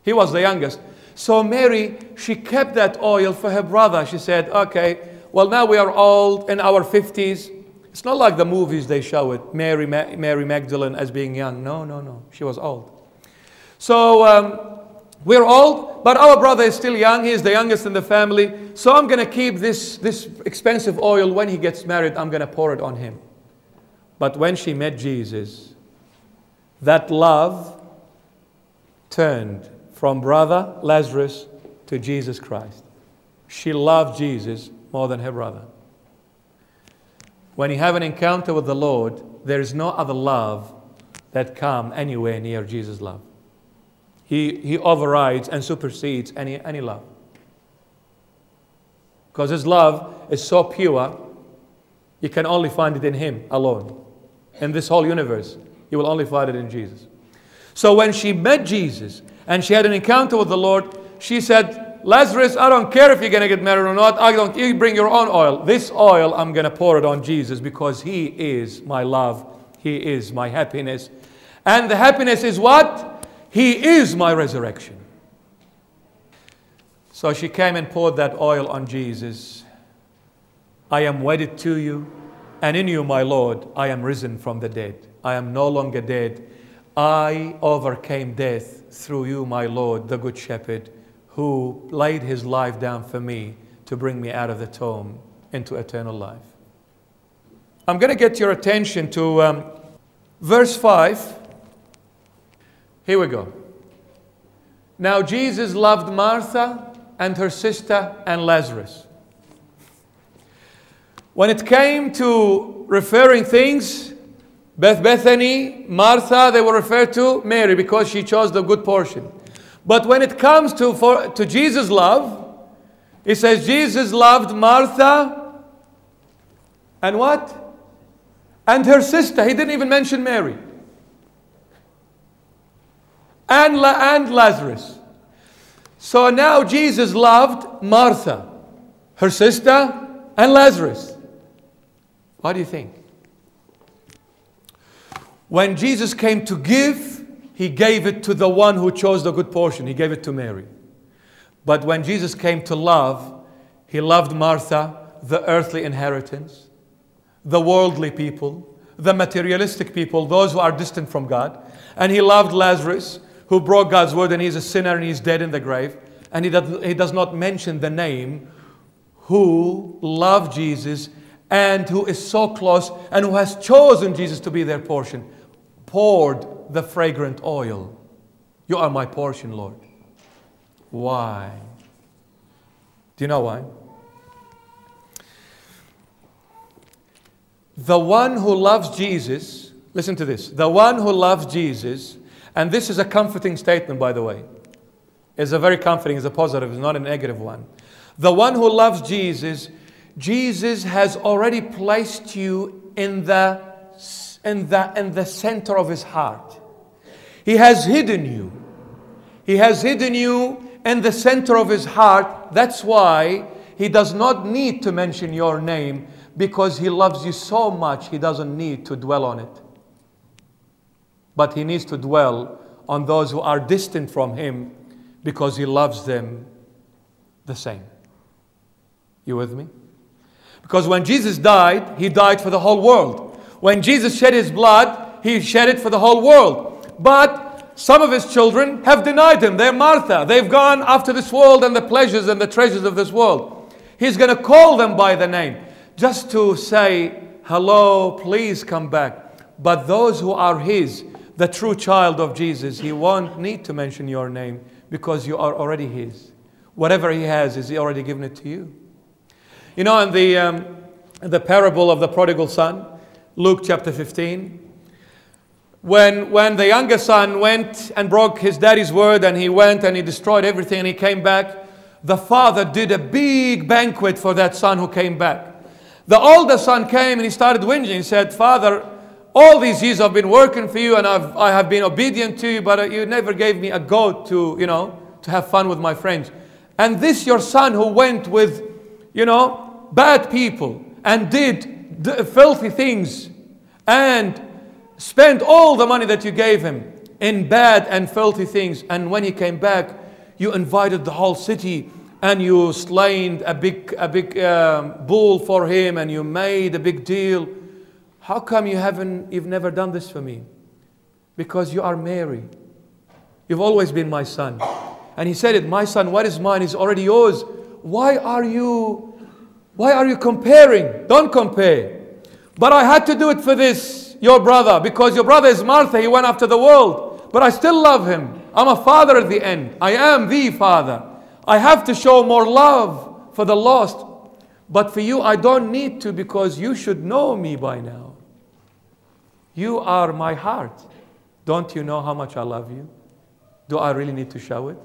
He was the youngest. So Mary, she kept that oil for her brother. She said, "Okay, well, now we are old, in our 50s. It's not like the movies they show it, Mary Magdalene as being young. No, she was old. So We're old, but our brother is still young. He's the youngest in the family. So I'm going to keep this expensive oil. When he gets married, I'm going to pour it on him. But when she met Jesus, that love turned from brother Lazarus to Jesus Christ. She loved Jesus more than her brother. When you have an encounter with the Lord, there is no other love that comes anywhere near Jesus' love. He overrides and supersedes any love. Because His love is so pure, you can only find it in Him alone. In this whole universe, you will only find it in Jesus. So when she met Jesus and she had an encounter with the Lord, she said, Lazarus, I don't care if you're going to get married or not. You bring your own oil. This oil, I'm going to pour it on Jesus because He is my love. He is my happiness. And the happiness is what? He is my resurrection. So she came and poured that oil on Jesus. I am wedded to you, and in you, my Lord, I am risen from the dead. I am no longer dead. I overcame death through you, my Lord, the Good Shepherd, who laid His life down for me to bring me out of the tomb into eternal life. I'm going to get your attention to verse 5. Here we go. Now Jesus loved Martha and her sister and Lazarus. When it came to referring things, Bethany, Martha, they were referred to Mary because she chose the good portion. But when it comes to Jesus' love, it says Jesus loved Martha and what? And her sister. He didn't even mention Mary. And Lazarus. So now Jesus loved Martha, her sister, and Lazarus. What do you think? When Jesus came to give, He gave it to the one who chose the good portion. He gave it to Mary. But when Jesus came to love, He loved Martha, the earthly inheritance, the worldly people, the materialistic people, those who are distant from God. And He loved Lazarus, who broke God's word, and he's a sinner, and he's dead in the grave. And he does not mention the name who loved Jesus and who is so close and who has chosen Jesus to be their portion. Poured the fragrant oil. You are my portion, Lord. Why? Do you know why? The one who loves Jesus, listen to this. The one who loves Jesus. And this is a comforting statement, by the way. It's a very comforting, it's a positive, it's not a negative one. The one who loves Jesus, Jesus has already placed you in the center of His heart. He has hidden you. He has hidden you in the center of His heart. That's why He does not need to mention your name, because He loves you so much, He doesn't need to dwell on it. But He needs to dwell on those who are distant from Him because He loves them the same. You with me? Because when Jesus died, He died for the whole world. When Jesus shed His blood, He shed it for the whole world. But some of His children have denied Him. They're Martha. They've gone after this world and the pleasures and the treasures of this world. He's going to call them by the name just to say, hello, please come back. But those who are His, the true child of Jesus, He won't need to mention your name because you are already His. Whatever He has, is He already given it to you. You know, in the parable of the prodigal son, Luke chapter 15, when the younger son went and broke his daddy's word, and he went and he destroyed everything and he came back, the father did a big banquet for that son who came back. The older son came and he started whinging. He said, Father, all these years I've been working for you and I have been obedient to you, but you never gave me a goat to have fun with my friends. And this your son who went with, bad people and did filthy things and spent all the money that you gave him in bad and filthy things. And when he came back, you invited the whole city and you slain a big bull for him and you made a big deal. How come you've never done this for me? Because you are Mary. You've always been my son. And he said it, my son, what is mine is already yours. Why are you comparing? Don't compare. But I had to do it for this, your brother, because your brother is Martha. He went after the world, but I still love him. I'm a father at the end. I am the father. I have to show more love for the lost. But for you, I don't need to, because you should know me by now. You are my heart. Don't you know how much I love you? Do I really need to show it?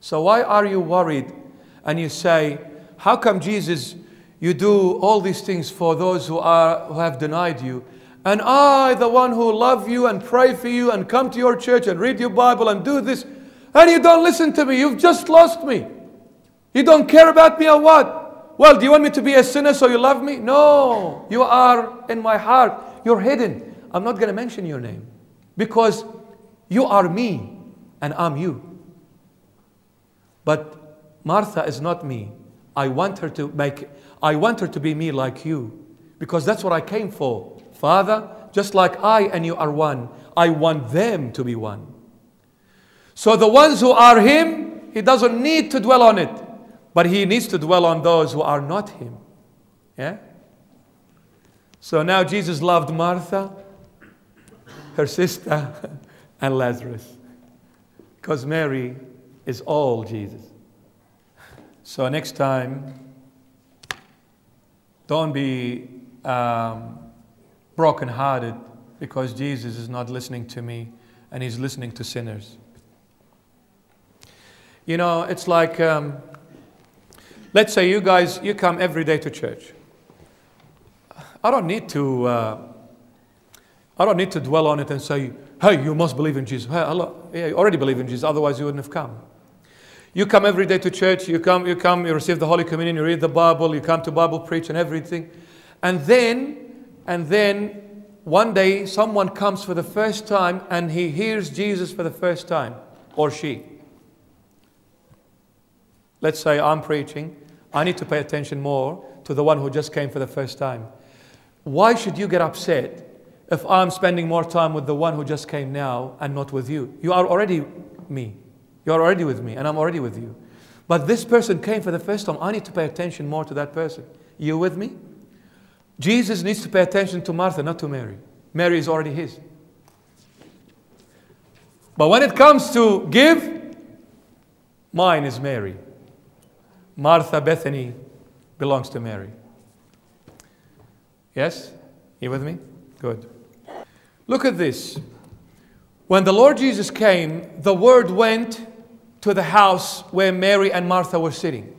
So why are you worried? And you say, how come, Jesus, you do all these things for those who have denied you? And I, the one who love you and pray for you and come to your church and read your Bible and do this, and you don't listen to me. You've just lost me. You don't care about me or what? Well, do you want me to be a sinner so you love me? No, you are in my heart. You're hidden. I'm not going to mention your name, because you are me and I'm you. But Martha is not me. I want her to be me like you, because that's what I came for. Father, just like I and you are one, I want them to be one. So the ones who are him, he doesn't need to dwell on it, but he needs to dwell on those who are not him. Yeah? So now Jesus loved Martha, her sister, and Lazarus, because Mary is all Jesus. So next time, don't be brokenhearted because Jesus is not listening to me and he's listening to sinners. You know, it's like, let's say you come every day to church. I don't need to dwell on it and say, hey, you must believe in Jesus. Hey, you already believe in Jesus, otherwise you wouldn't have come. You come every day to church, you receive the Holy Communion, you read the Bible, you come to Bible preach and everything. And then one day someone comes for the first time and he hears Jesus for the first time, or she. Let's say I'm preaching. I need to pay attention more to the one who just came for the first time. Why should you get upset if I'm spending more time with the one who just came now and not with you? You are already me. You're already with me and I'm already with you. But this person came for the first time. I need to pay attention more to that person. You with me? Jesus needs to pay attention to Martha, not to Mary. Mary is already his. But when it comes to give, mine is Mary. Martha, Bethany belongs to Mary. Yes? You with me? Good. Look at this. When the Lord Jesus came, the word went to the house where Mary and Martha were sitting.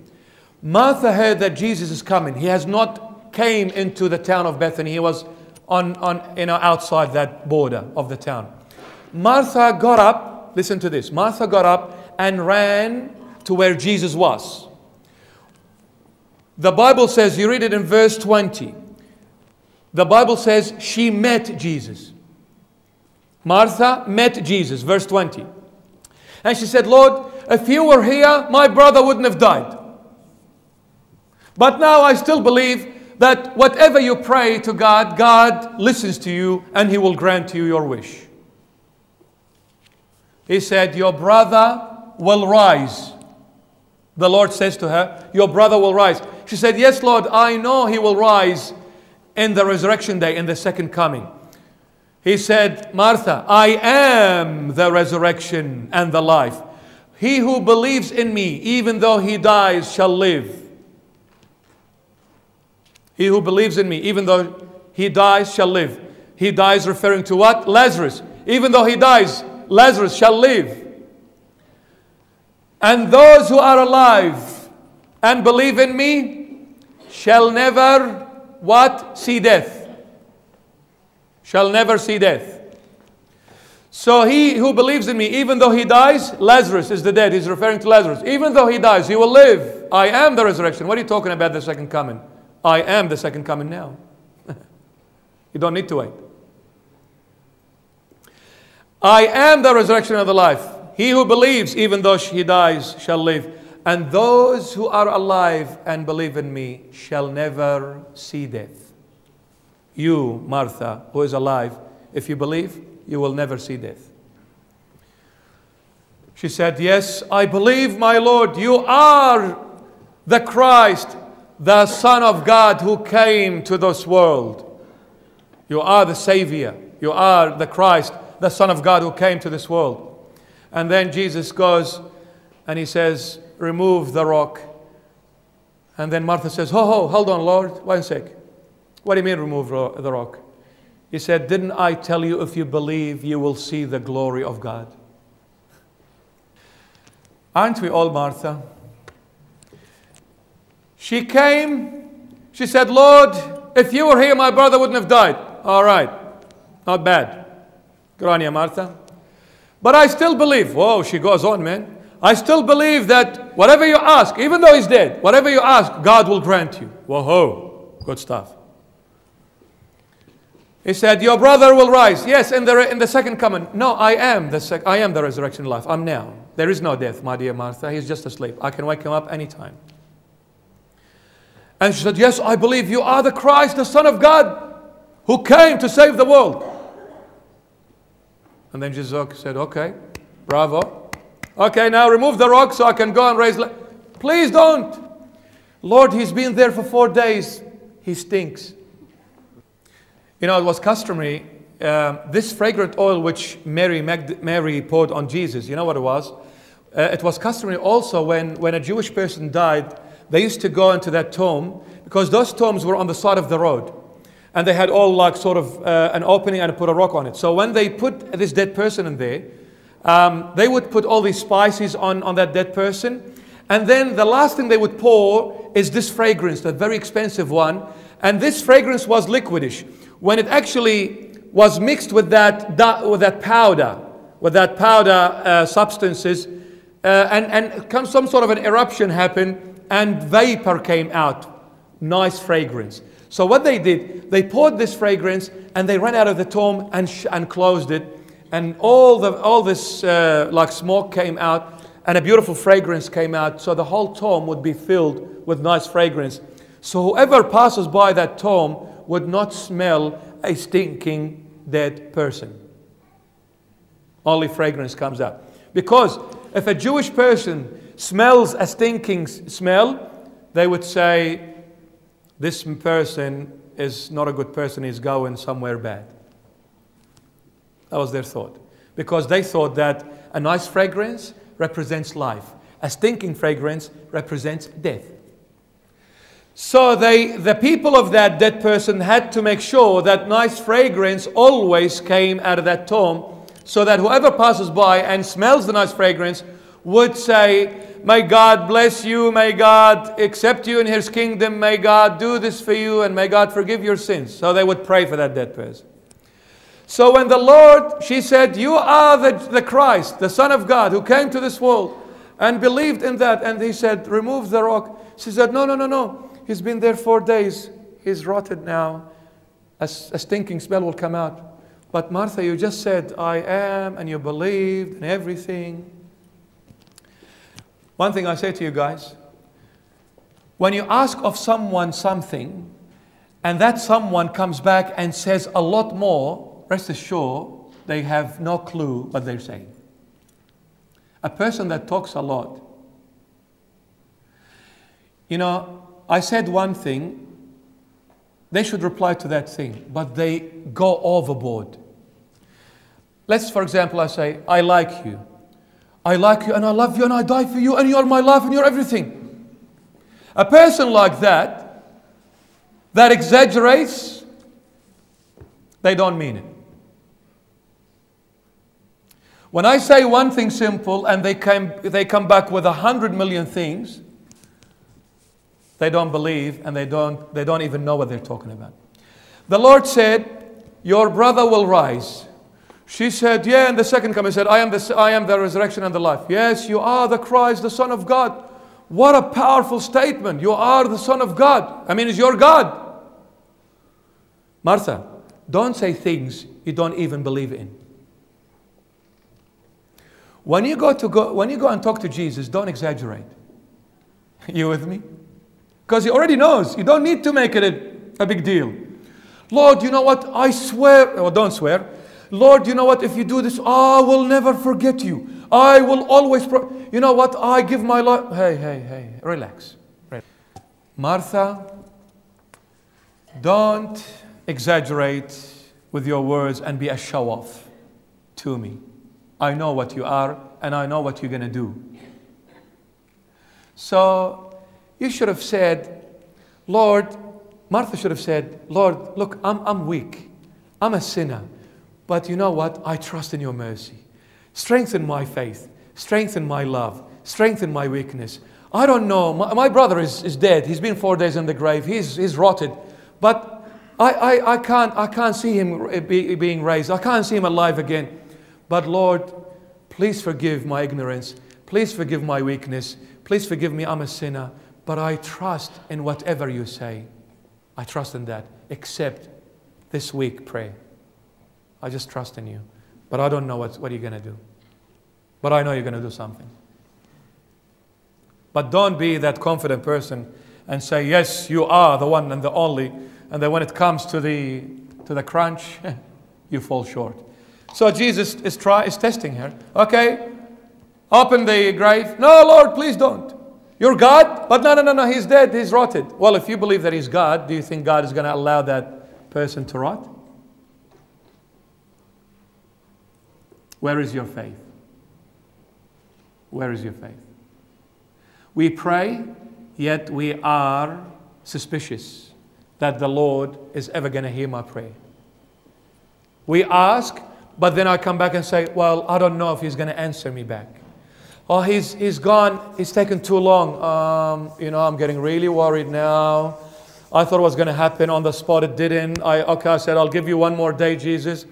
Martha heard that Jesus is coming. He has not came into the town of Bethany. He was outside that border of the town. Martha got up, listen to this. Martha got up and ran to where Jesus was. The Bible says, you read it in verse 20. The Bible says she met Jesus. Martha met Jesus, verse 20. And she said, Lord, if you were here, my brother wouldn't have died. But now I still believe that whatever you pray to God, God listens to you and he will grant you your wish. He said, your brother will rise. The Lord says to her, your brother will rise. She said, yes, Lord, I know he will rise in the resurrection day, in the second coming. He said, Martha, I am the resurrection and the life. He who believes in me, even though he dies, shall live. He who believes in me, even though he dies, shall live. He dies referring to what? Lazarus. Even though he dies, Lazarus shall live. And those who are alive and believe in me shall never, what? See death. Shall never see death. So he who believes in me, even though he dies, Lazarus is the dead. He's referring to Lazarus. Even though he dies, he will live. I am the resurrection. What are you talking about, the second coming? I am the second coming now. You don't need to wait. I am the resurrection of the life. He who believes, even though he dies, shall live. And those who are alive and believe in me shall never see death. You, Martha, who is alive, if you believe, you will never see death. She said, "Yes, I believe, my Lord, you are the Christ, the Son of God who came to this world. You are the Savior. You are the Christ, the Son of God who came to this world." And then Jesus goes and he says, "Remove the rock." And then Martha says, "Ho, hold on, Lord, one sec. What do you mean remove the rock?" He said, "Didn't I tell you if you believe, you will see the glory of God?" Aren't we all Martha? She came, she said, "Lord, if you were here, my brother wouldn't have died." All right, not bad. Good on you, Martha. "But I still believe." Whoa, she goes on, man. "I still believe that whatever you ask, even though he's dead, whatever you ask, God will grant you." Whoa, good stuff. He said, "Your brother will rise." "Yes, in the second coming." "No, I am the resurrection life. I'm now. There is no death, my dear Martha. He's just asleep. I can wake him up anytime." And she said, "Yes, I believe you are the Christ, the Son of God, who came to save the world." And then Jesus said, "Okay, bravo. Okay, now remove the rock so I can go and raise." "Please don't. Lord, he's been there for 4 days. He stinks." You know, it was customary, this fragrant oil which Mary poured on Jesus, you know what it was? It was customary also when a Jewish person died, they used to go into that tomb, because those tombs were on the side of the road. And they had all like sort of an opening and put a rock on it. So when they put this dead person in there, they would put all these spices on that dead person. And then the last thing they would pour is this fragrance, that very expensive one. And this fragrance was liquidish. When it actually was mixed with that powder substances, and some sort of an eruption happened, and vapor came out. Nice fragrance. So what they did, they poured this fragrance, and they ran out of the tomb and closed it, and all this like smoke came out, and a beautiful fragrance came out. So the whole tomb would be filled with nice fragrance. So whoever passes by that tomb would not smell a stinking dead person. Only fragrance comes out. Because if a Jewish person smells a stinking smell, they would say, "This person is not a good person, he's going somewhere bad." That was their thought. Because they thought that a nice fragrance represents life. A stinking fragrance represents death. So the people of that dead person had to make sure that nice fragrance always came out of that tomb, so that whoever passes by and smells the nice fragrance would say, "May God bless you, may God accept you in His kingdom, may God do this for you, and may God forgive your sins." So they would pray for that dead person. So when the Lord, she said, "You are the Christ, the Son of God, who came to this world," and believed in that, and he said, "Remove the rock." She said, No. "He's been there 4 days. He's rotted now. A stinking smell will come out." "But Martha, you just said, 'I am,' and you believed, and everything." One thing I say to you guys, when you ask of someone something, and that someone comes back and says a lot more, rest assured, they have no clue what they're saying. A person that talks a lot. You know, I said one thing, they should reply to that thing, but they go overboard. Let's, for example, I say, I like you and I love you and I die for you and you're my life and you're everything. A person like that exaggerates, they don't mean it. When I say one thing simple and they come back with 100 million things, they don't believe and they don't even know what they're talking about. The Lord said, "Your brother will rise." She said, "Yeah." And the second coming said, I am the resurrection and the life." "Yes, you are the Christ, the Son of God." What a powerful statement. You are the Son of God. I mean, it's your God. Martha, don't say things you don't even believe in. When you go and talk to Jesus, don't exaggerate. You with me? Because he already knows. You don't need to make it a big deal. "Lord, you know what? I swear." Well, don't swear. Lord, you know what? If you do this, I will never forget you. I will always, you know what? I give my life. Hey, relax. Martha, don't exaggerate with your words and be a show-off to me. I know what you are and I know what you're going to do. So you should have said, Lord, Martha should have said, Lord, look, I'm weak. I'm a sinner. But you know what? I trust in your mercy. Strengthen my faith. Strengthen my love. Strengthen my weakness. I don't know. My brother is dead. He's been 4 days in the grave. He's rotted. But I can't see him being raised. I can't see him alive again. But Lord, please forgive my ignorance. Please forgive my weakness. Please forgive me. I'm a sinner. But I trust in whatever you say. I trust in that. Except this week, pray. I just trust in you. But I don't know what you're going to do. But I know you're going to do something. But don't be that confident person and say, yes, you are the one and the only. And then when it comes to the crunch, you fall short. So Jesus is testing her. Okay, open the grave. No, Lord, please don't. You're God? But no, he's dead, he's rotted. Well, if you believe that he's God, do you think God is going to allow that person to rot? Where is your faith? Where is your faith? We pray, yet we are suspicious that the Lord is ever going to hear my prayer. We ask, but then I come back and say, well, I don't know if he's going to answer me back. Oh, he's gone. He's taken too long. You know, I'm getting really worried now. I thought it was going to happen on the spot. It didn't. I said, I'll give you one more day, Jesus.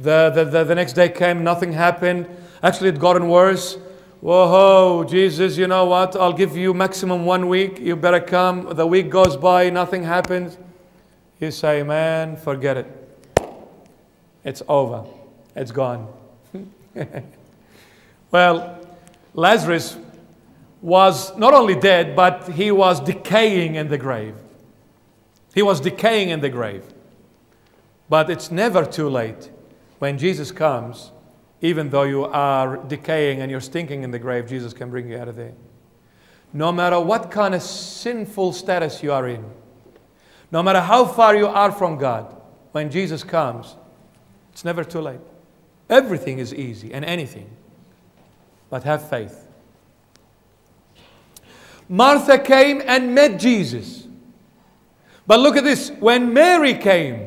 The next day came. Nothing happened. Actually, it gotten worse. Whoa, Jesus, you know what? I'll give you maximum 1 week. You better come. The week goes by. Nothing happens. You say, man, forget it. It's over. It's gone. Well, Lazarus was not only dead, but he was decaying in the grave. He was decaying in the grave. But it's never too late. When Jesus comes, even though you are decaying and you're stinking in the grave, Jesus can bring you out of there. No matter what kind of sinful status you are in, no matter how far you are from God, when Jesus comes, it's never too late. Everything is easy and anything. But have faith. Martha came and met Jesus. But look at this. When Mary came.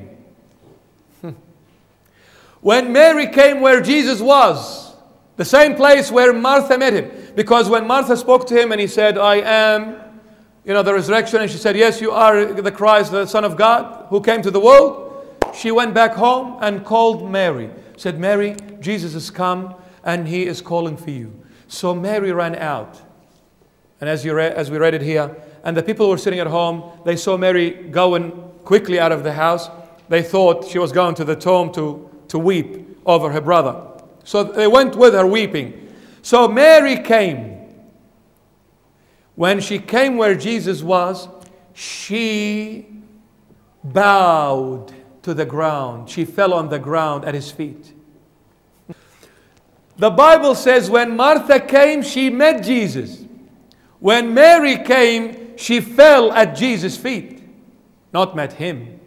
When Mary came where Jesus was. The same place where Martha met him. Because when Martha spoke to him and he said, I am, you know, the resurrection. And she said, yes, you are the Christ, the Son of God, who came to the world. She went back home and called Mary. Said, Mary, Jesus has come. And he is calling for you. So Mary ran out. And as we read it here, and the people who were sitting at home, they saw Mary going quickly out of the house. They thought she was going to the tomb to weep over her brother. So they went with her weeping. So Mary came. When she came where Jesus was, she bowed to the ground. She fell on the ground at his feet. The Bible says when Martha came, she met Jesus. When Mary came, she fell at Jesus' feet. Not met him.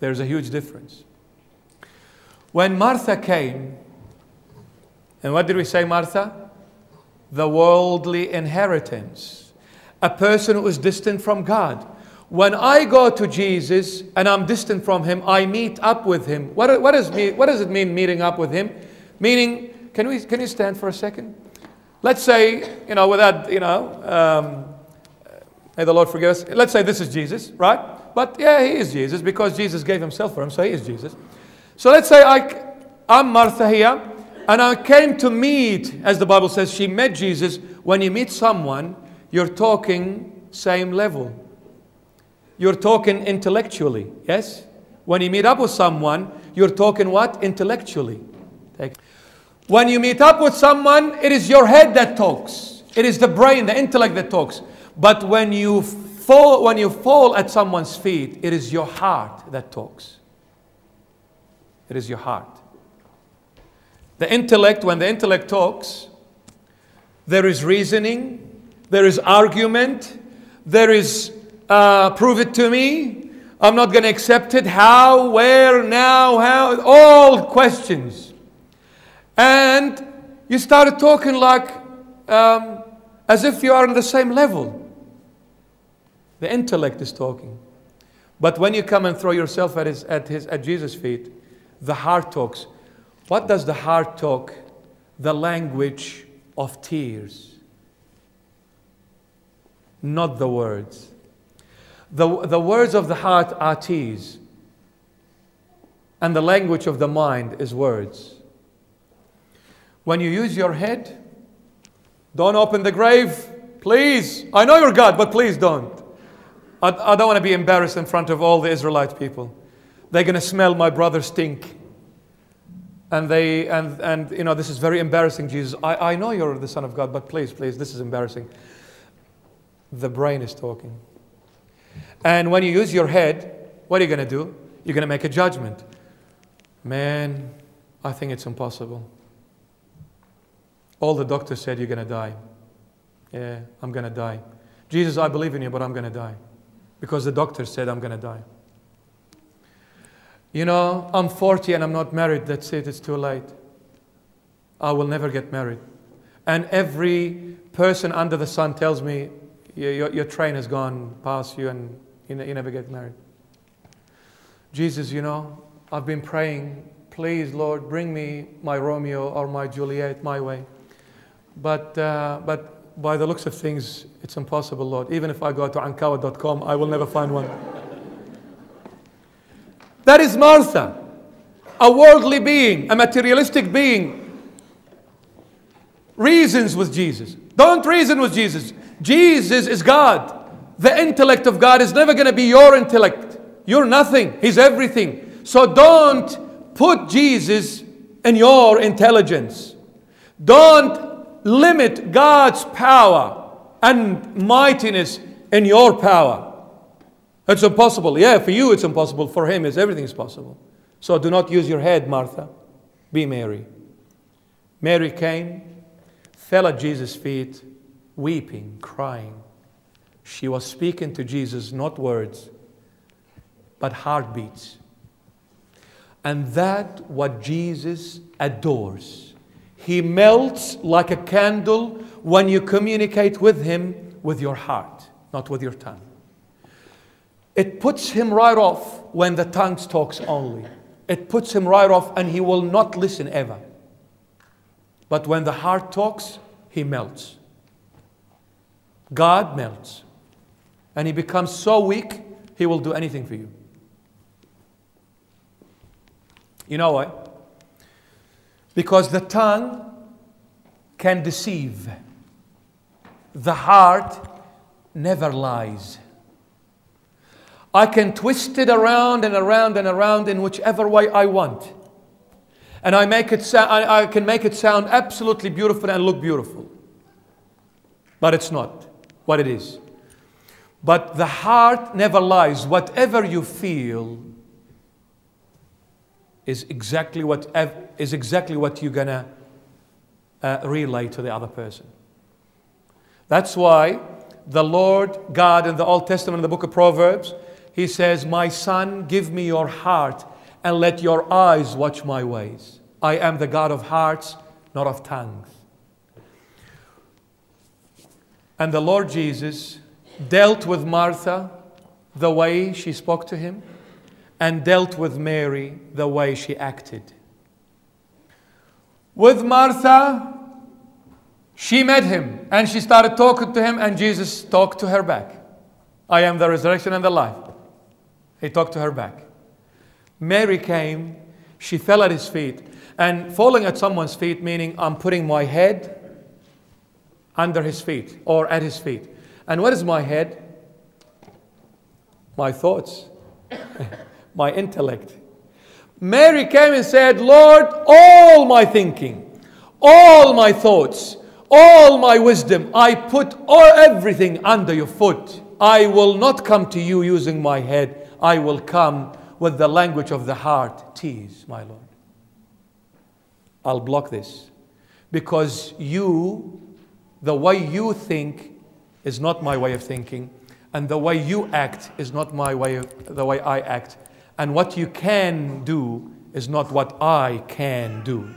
There's a huge difference. When Martha came, and what did we say, Martha? The worldly inheritance. A person who is distant from God. When I go to Jesus and I'm distant from him, I meet up with him. What does it mean, meeting up with him? Meaning... Can you stand for a second? Let's say, you know, without, you know, may the Lord forgive us. Let's say this is Jesus, right? But yeah, he is Jesus because Jesus gave himself for him, so he is Jesus. So let's say I'm Martha here, and I came to meet, as the Bible says, she met Jesus. When you meet someone, you're talking same level. You're talking intellectually, yes? When you meet up with someone, you're talking what? Intellectually. When you meet up with someone, it is your head that talks. It is the brain, the intellect that talks. But when you fall at someone's feet, it is your heart that talks. It is your heart. The intellect, when the intellect talks, there is reasoning, there is argument, there is prove it to me, I'm not going to accept it, how, where, now, how, all questions. And you started talking like as if you are on the same level. The intellect is talking. But when you come and throw yourself at Jesus' feet, the heart talks. What does the heart talk? The language of tears. Not the words. The words of the heart are tears. And the language of the mind is words. When you use your head, don't open the grave, please. I know you're God, but please don't. I don't want to be embarrassed in front of all the Israelite people. They're going to smell my brother's stink. And you know, this is very embarrassing, Jesus. I know you're the Son of God, but please, please, this is embarrassing. The brain is talking. And when you use your head, what are you going to do? You're going to make a judgment. Man, I think it's impossible. All the doctors said, you're going to die. Yeah, I'm going to die. Jesus, I believe in you, but I'm going to die. Because the doctor said I'm going to die. You know, I'm 40 and I'm not married. That's it. It's too late. I will never get married. And every person under the sun tells me, your train has gone past you and you never get married. Jesus, you know, I've been praying, please, Lord, bring me my Romeo or my Juliet my way. But by the looks of things, it's impossible, Lord. Even if I go to ankawa.com, I will never find one. That is Martha, a worldly being, a materialistic being. Reasons with Jesus. Don't reason with Jesus. Jesus is God. The intellect of God is never going to be your intellect. You're nothing. He's everything. So don't put Jesus in your intelligence. Don't limit God's power and mightiness in your power. It's impossible. Yeah, for you it's impossible. For him, everything is possible. So do not use your head, Martha. Be Mary. Mary came, fell at Jesus' feet, weeping, crying. She was speaking to Jesus, not words, but heartbeats. And that's what Jesus adores. He melts like a candle when you communicate with Him with your heart, not with your tongue. It puts Him right off when the tongue talks only. It puts Him right off and He will not listen ever. But when the heart talks, He melts. God melts. And He becomes so weak, He will do anything for you. You know why? Because the tongue can deceive. The heart never lies. I can twist it around and around and around in whichever way I want. And I can make it sound absolutely beautiful and look beautiful. But it's not what it is. But the heart never lies. Whatever you feel is exactly what you're going to relay to the other person. That's why the Lord God in the Old Testament, in the book of Proverbs, He says, my son, give me your heart and let your eyes watch my ways. I am the God of hearts, not of tongues. And the Lord Jesus dealt with Martha the way she spoke to Him, and dealt with Mary the way she acted. With Martha, she met Him and she started talking to Him, and Jesus talked to her back. I am the resurrection and the life. He talked to her back. Mary came, she fell at His feet. And falling at someone's feet, meaning I'm putting my head under His feet or at His feet. And what is my head? My thoughts. My intellect. Mary came and said, Lord, all my thinking, all my thoughts, all my wisdom, I put everything under your foot. I will not come to you using my head. I will come with the language of the heart. Tears, my Lord. I'll block this. Because you, the way you think is not my way of thinking. And the way you act is not my way of, the way I act. And what you can do is not what I can do.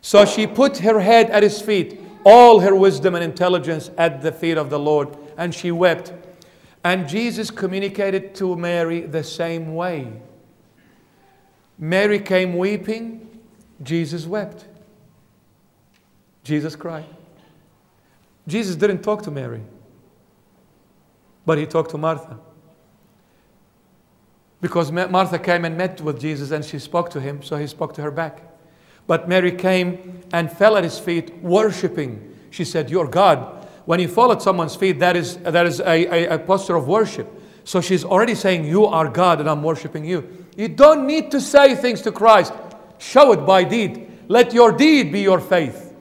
So she put her head at his feet, all her wisdom and intelligence at the feet of the Lord, and she wept. And Jesus communicated to Mary the same way. Mary came weeping, Jesus wept. Jesus cried. Jesus didn't talk to Mary, but he talked to Martha. Because Martha came and met with Jesus and she spoke to him, so he spoke to her back. But Mary came and fell at his feet, worshiping. She said, "You're God." When you fall at someone's feet, that is a posture of worship. So she's already saying, "You are God and I'm worshiping you." You don't need to say things to Christ. Show it by deed. Let your deed be your faith.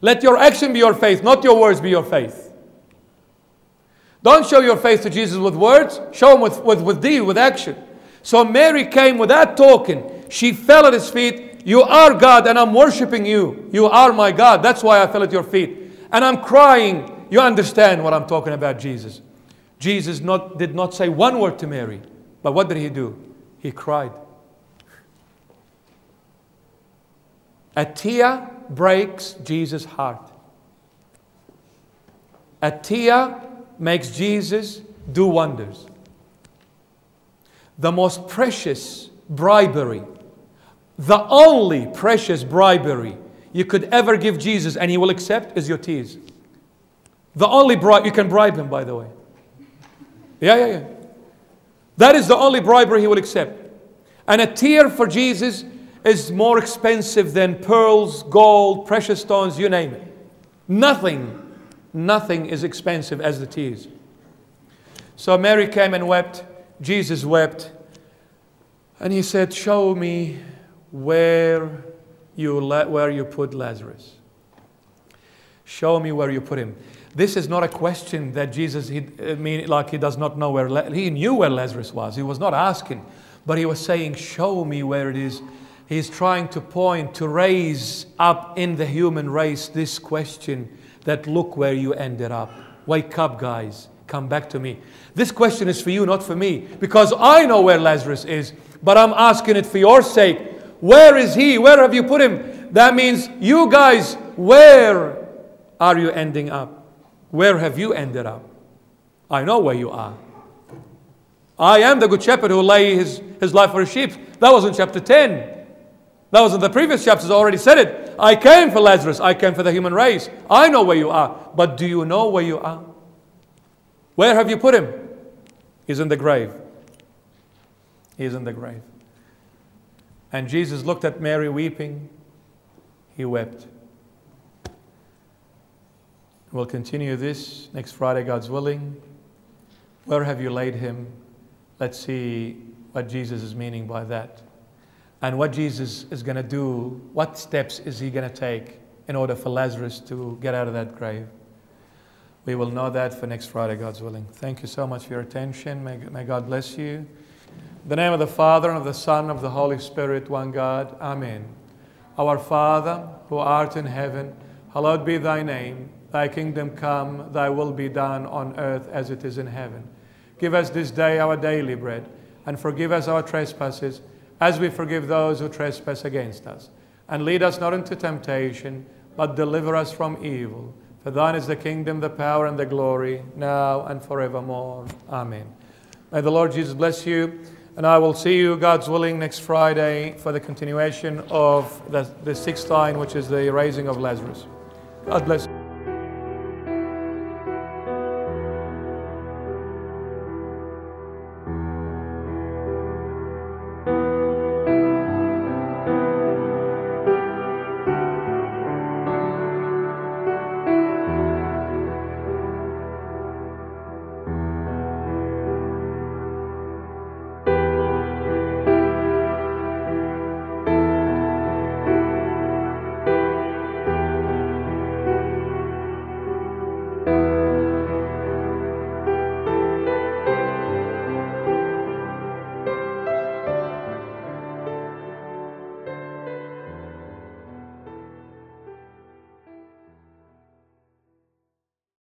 Let your action be your faith, not your words be your faith. Don't show your faith to Jesus with words. Show him with deed, with action. So Mary came without talking. She fell at his feet. "You are God and I'm worshiping you. You are my God. That's why I fell at your feet. And I'm crying." You understand what I'm talking about, Jesus. Jesus did not say one word to Mary. But what did he do? He cried. A tear breaks Jesus' heart. A tear makes Jesus do wonders. The most precious bribery, the only precious bribery you could ever give Jesus and he will accept is your tears. The only bribe, you can bribe him, by the way. Yeah. That is the only bribery he will accept. And a tear for Jesus is more expensive than pearls, gold, precious stones, you name it. Nothing is expensive as the tears. So Mary came and wept. Jesus wept. And he said, "Show me where you put Lazarus. Show me where you put him." This is not a question that Jesus, he does not know where. He knew where Lazarus was. He was not asking. But he was saying, "Show me where it is." He's trying to point, to raise up in the human race this question. That look where you ended up. Wake up, guys. Come back to me. This question is for you, not for me. Because I know where Lazarus is. But I'm asking it for your sake. Where is he? Where have you put him? That means you guys, where are you ending up? Where have you ended up? I know where you are. I am the good shepherd who lay his life for his sheep. That was in chapter 10. That was in the previous chapters. I already said it. I came for Lazarus. I came for the human race. I know where you are. But do you know where you are? Where have you put him? He's in the grave. He's in the grave. And Jesus looked at Mary weeping. He wept. We'll continue this next Friday, God's willing. Where have you laid him? Let's see what Jesus is meaning by that. And what Jesus is going to do, what steps is he going to take in order for Lazarus to get out of that grave? We will know that for next Friday, God's willing. Thank you so much for your attention. May God bless you. In the name of the Father, and of the Son, and of the Holy Spirit, one God. Amen. Our Father, who art in heaven, hallowed be thy name. Thy kingdom come, thy will be done on earth as it is in heaven. Give us this day our daily bread, and forgive us our trespasses, as we forgive those who trespass against us. And lead us not into temptation, but deliver us from evil. For thine is the kingdom, the power, and the glory, now and forevermore. Amen. May the Lord Jesus bless you. And I will see you, God's willing, next Friday for the continuation of the sixth line, which is the raising of Lazarus. God bless you.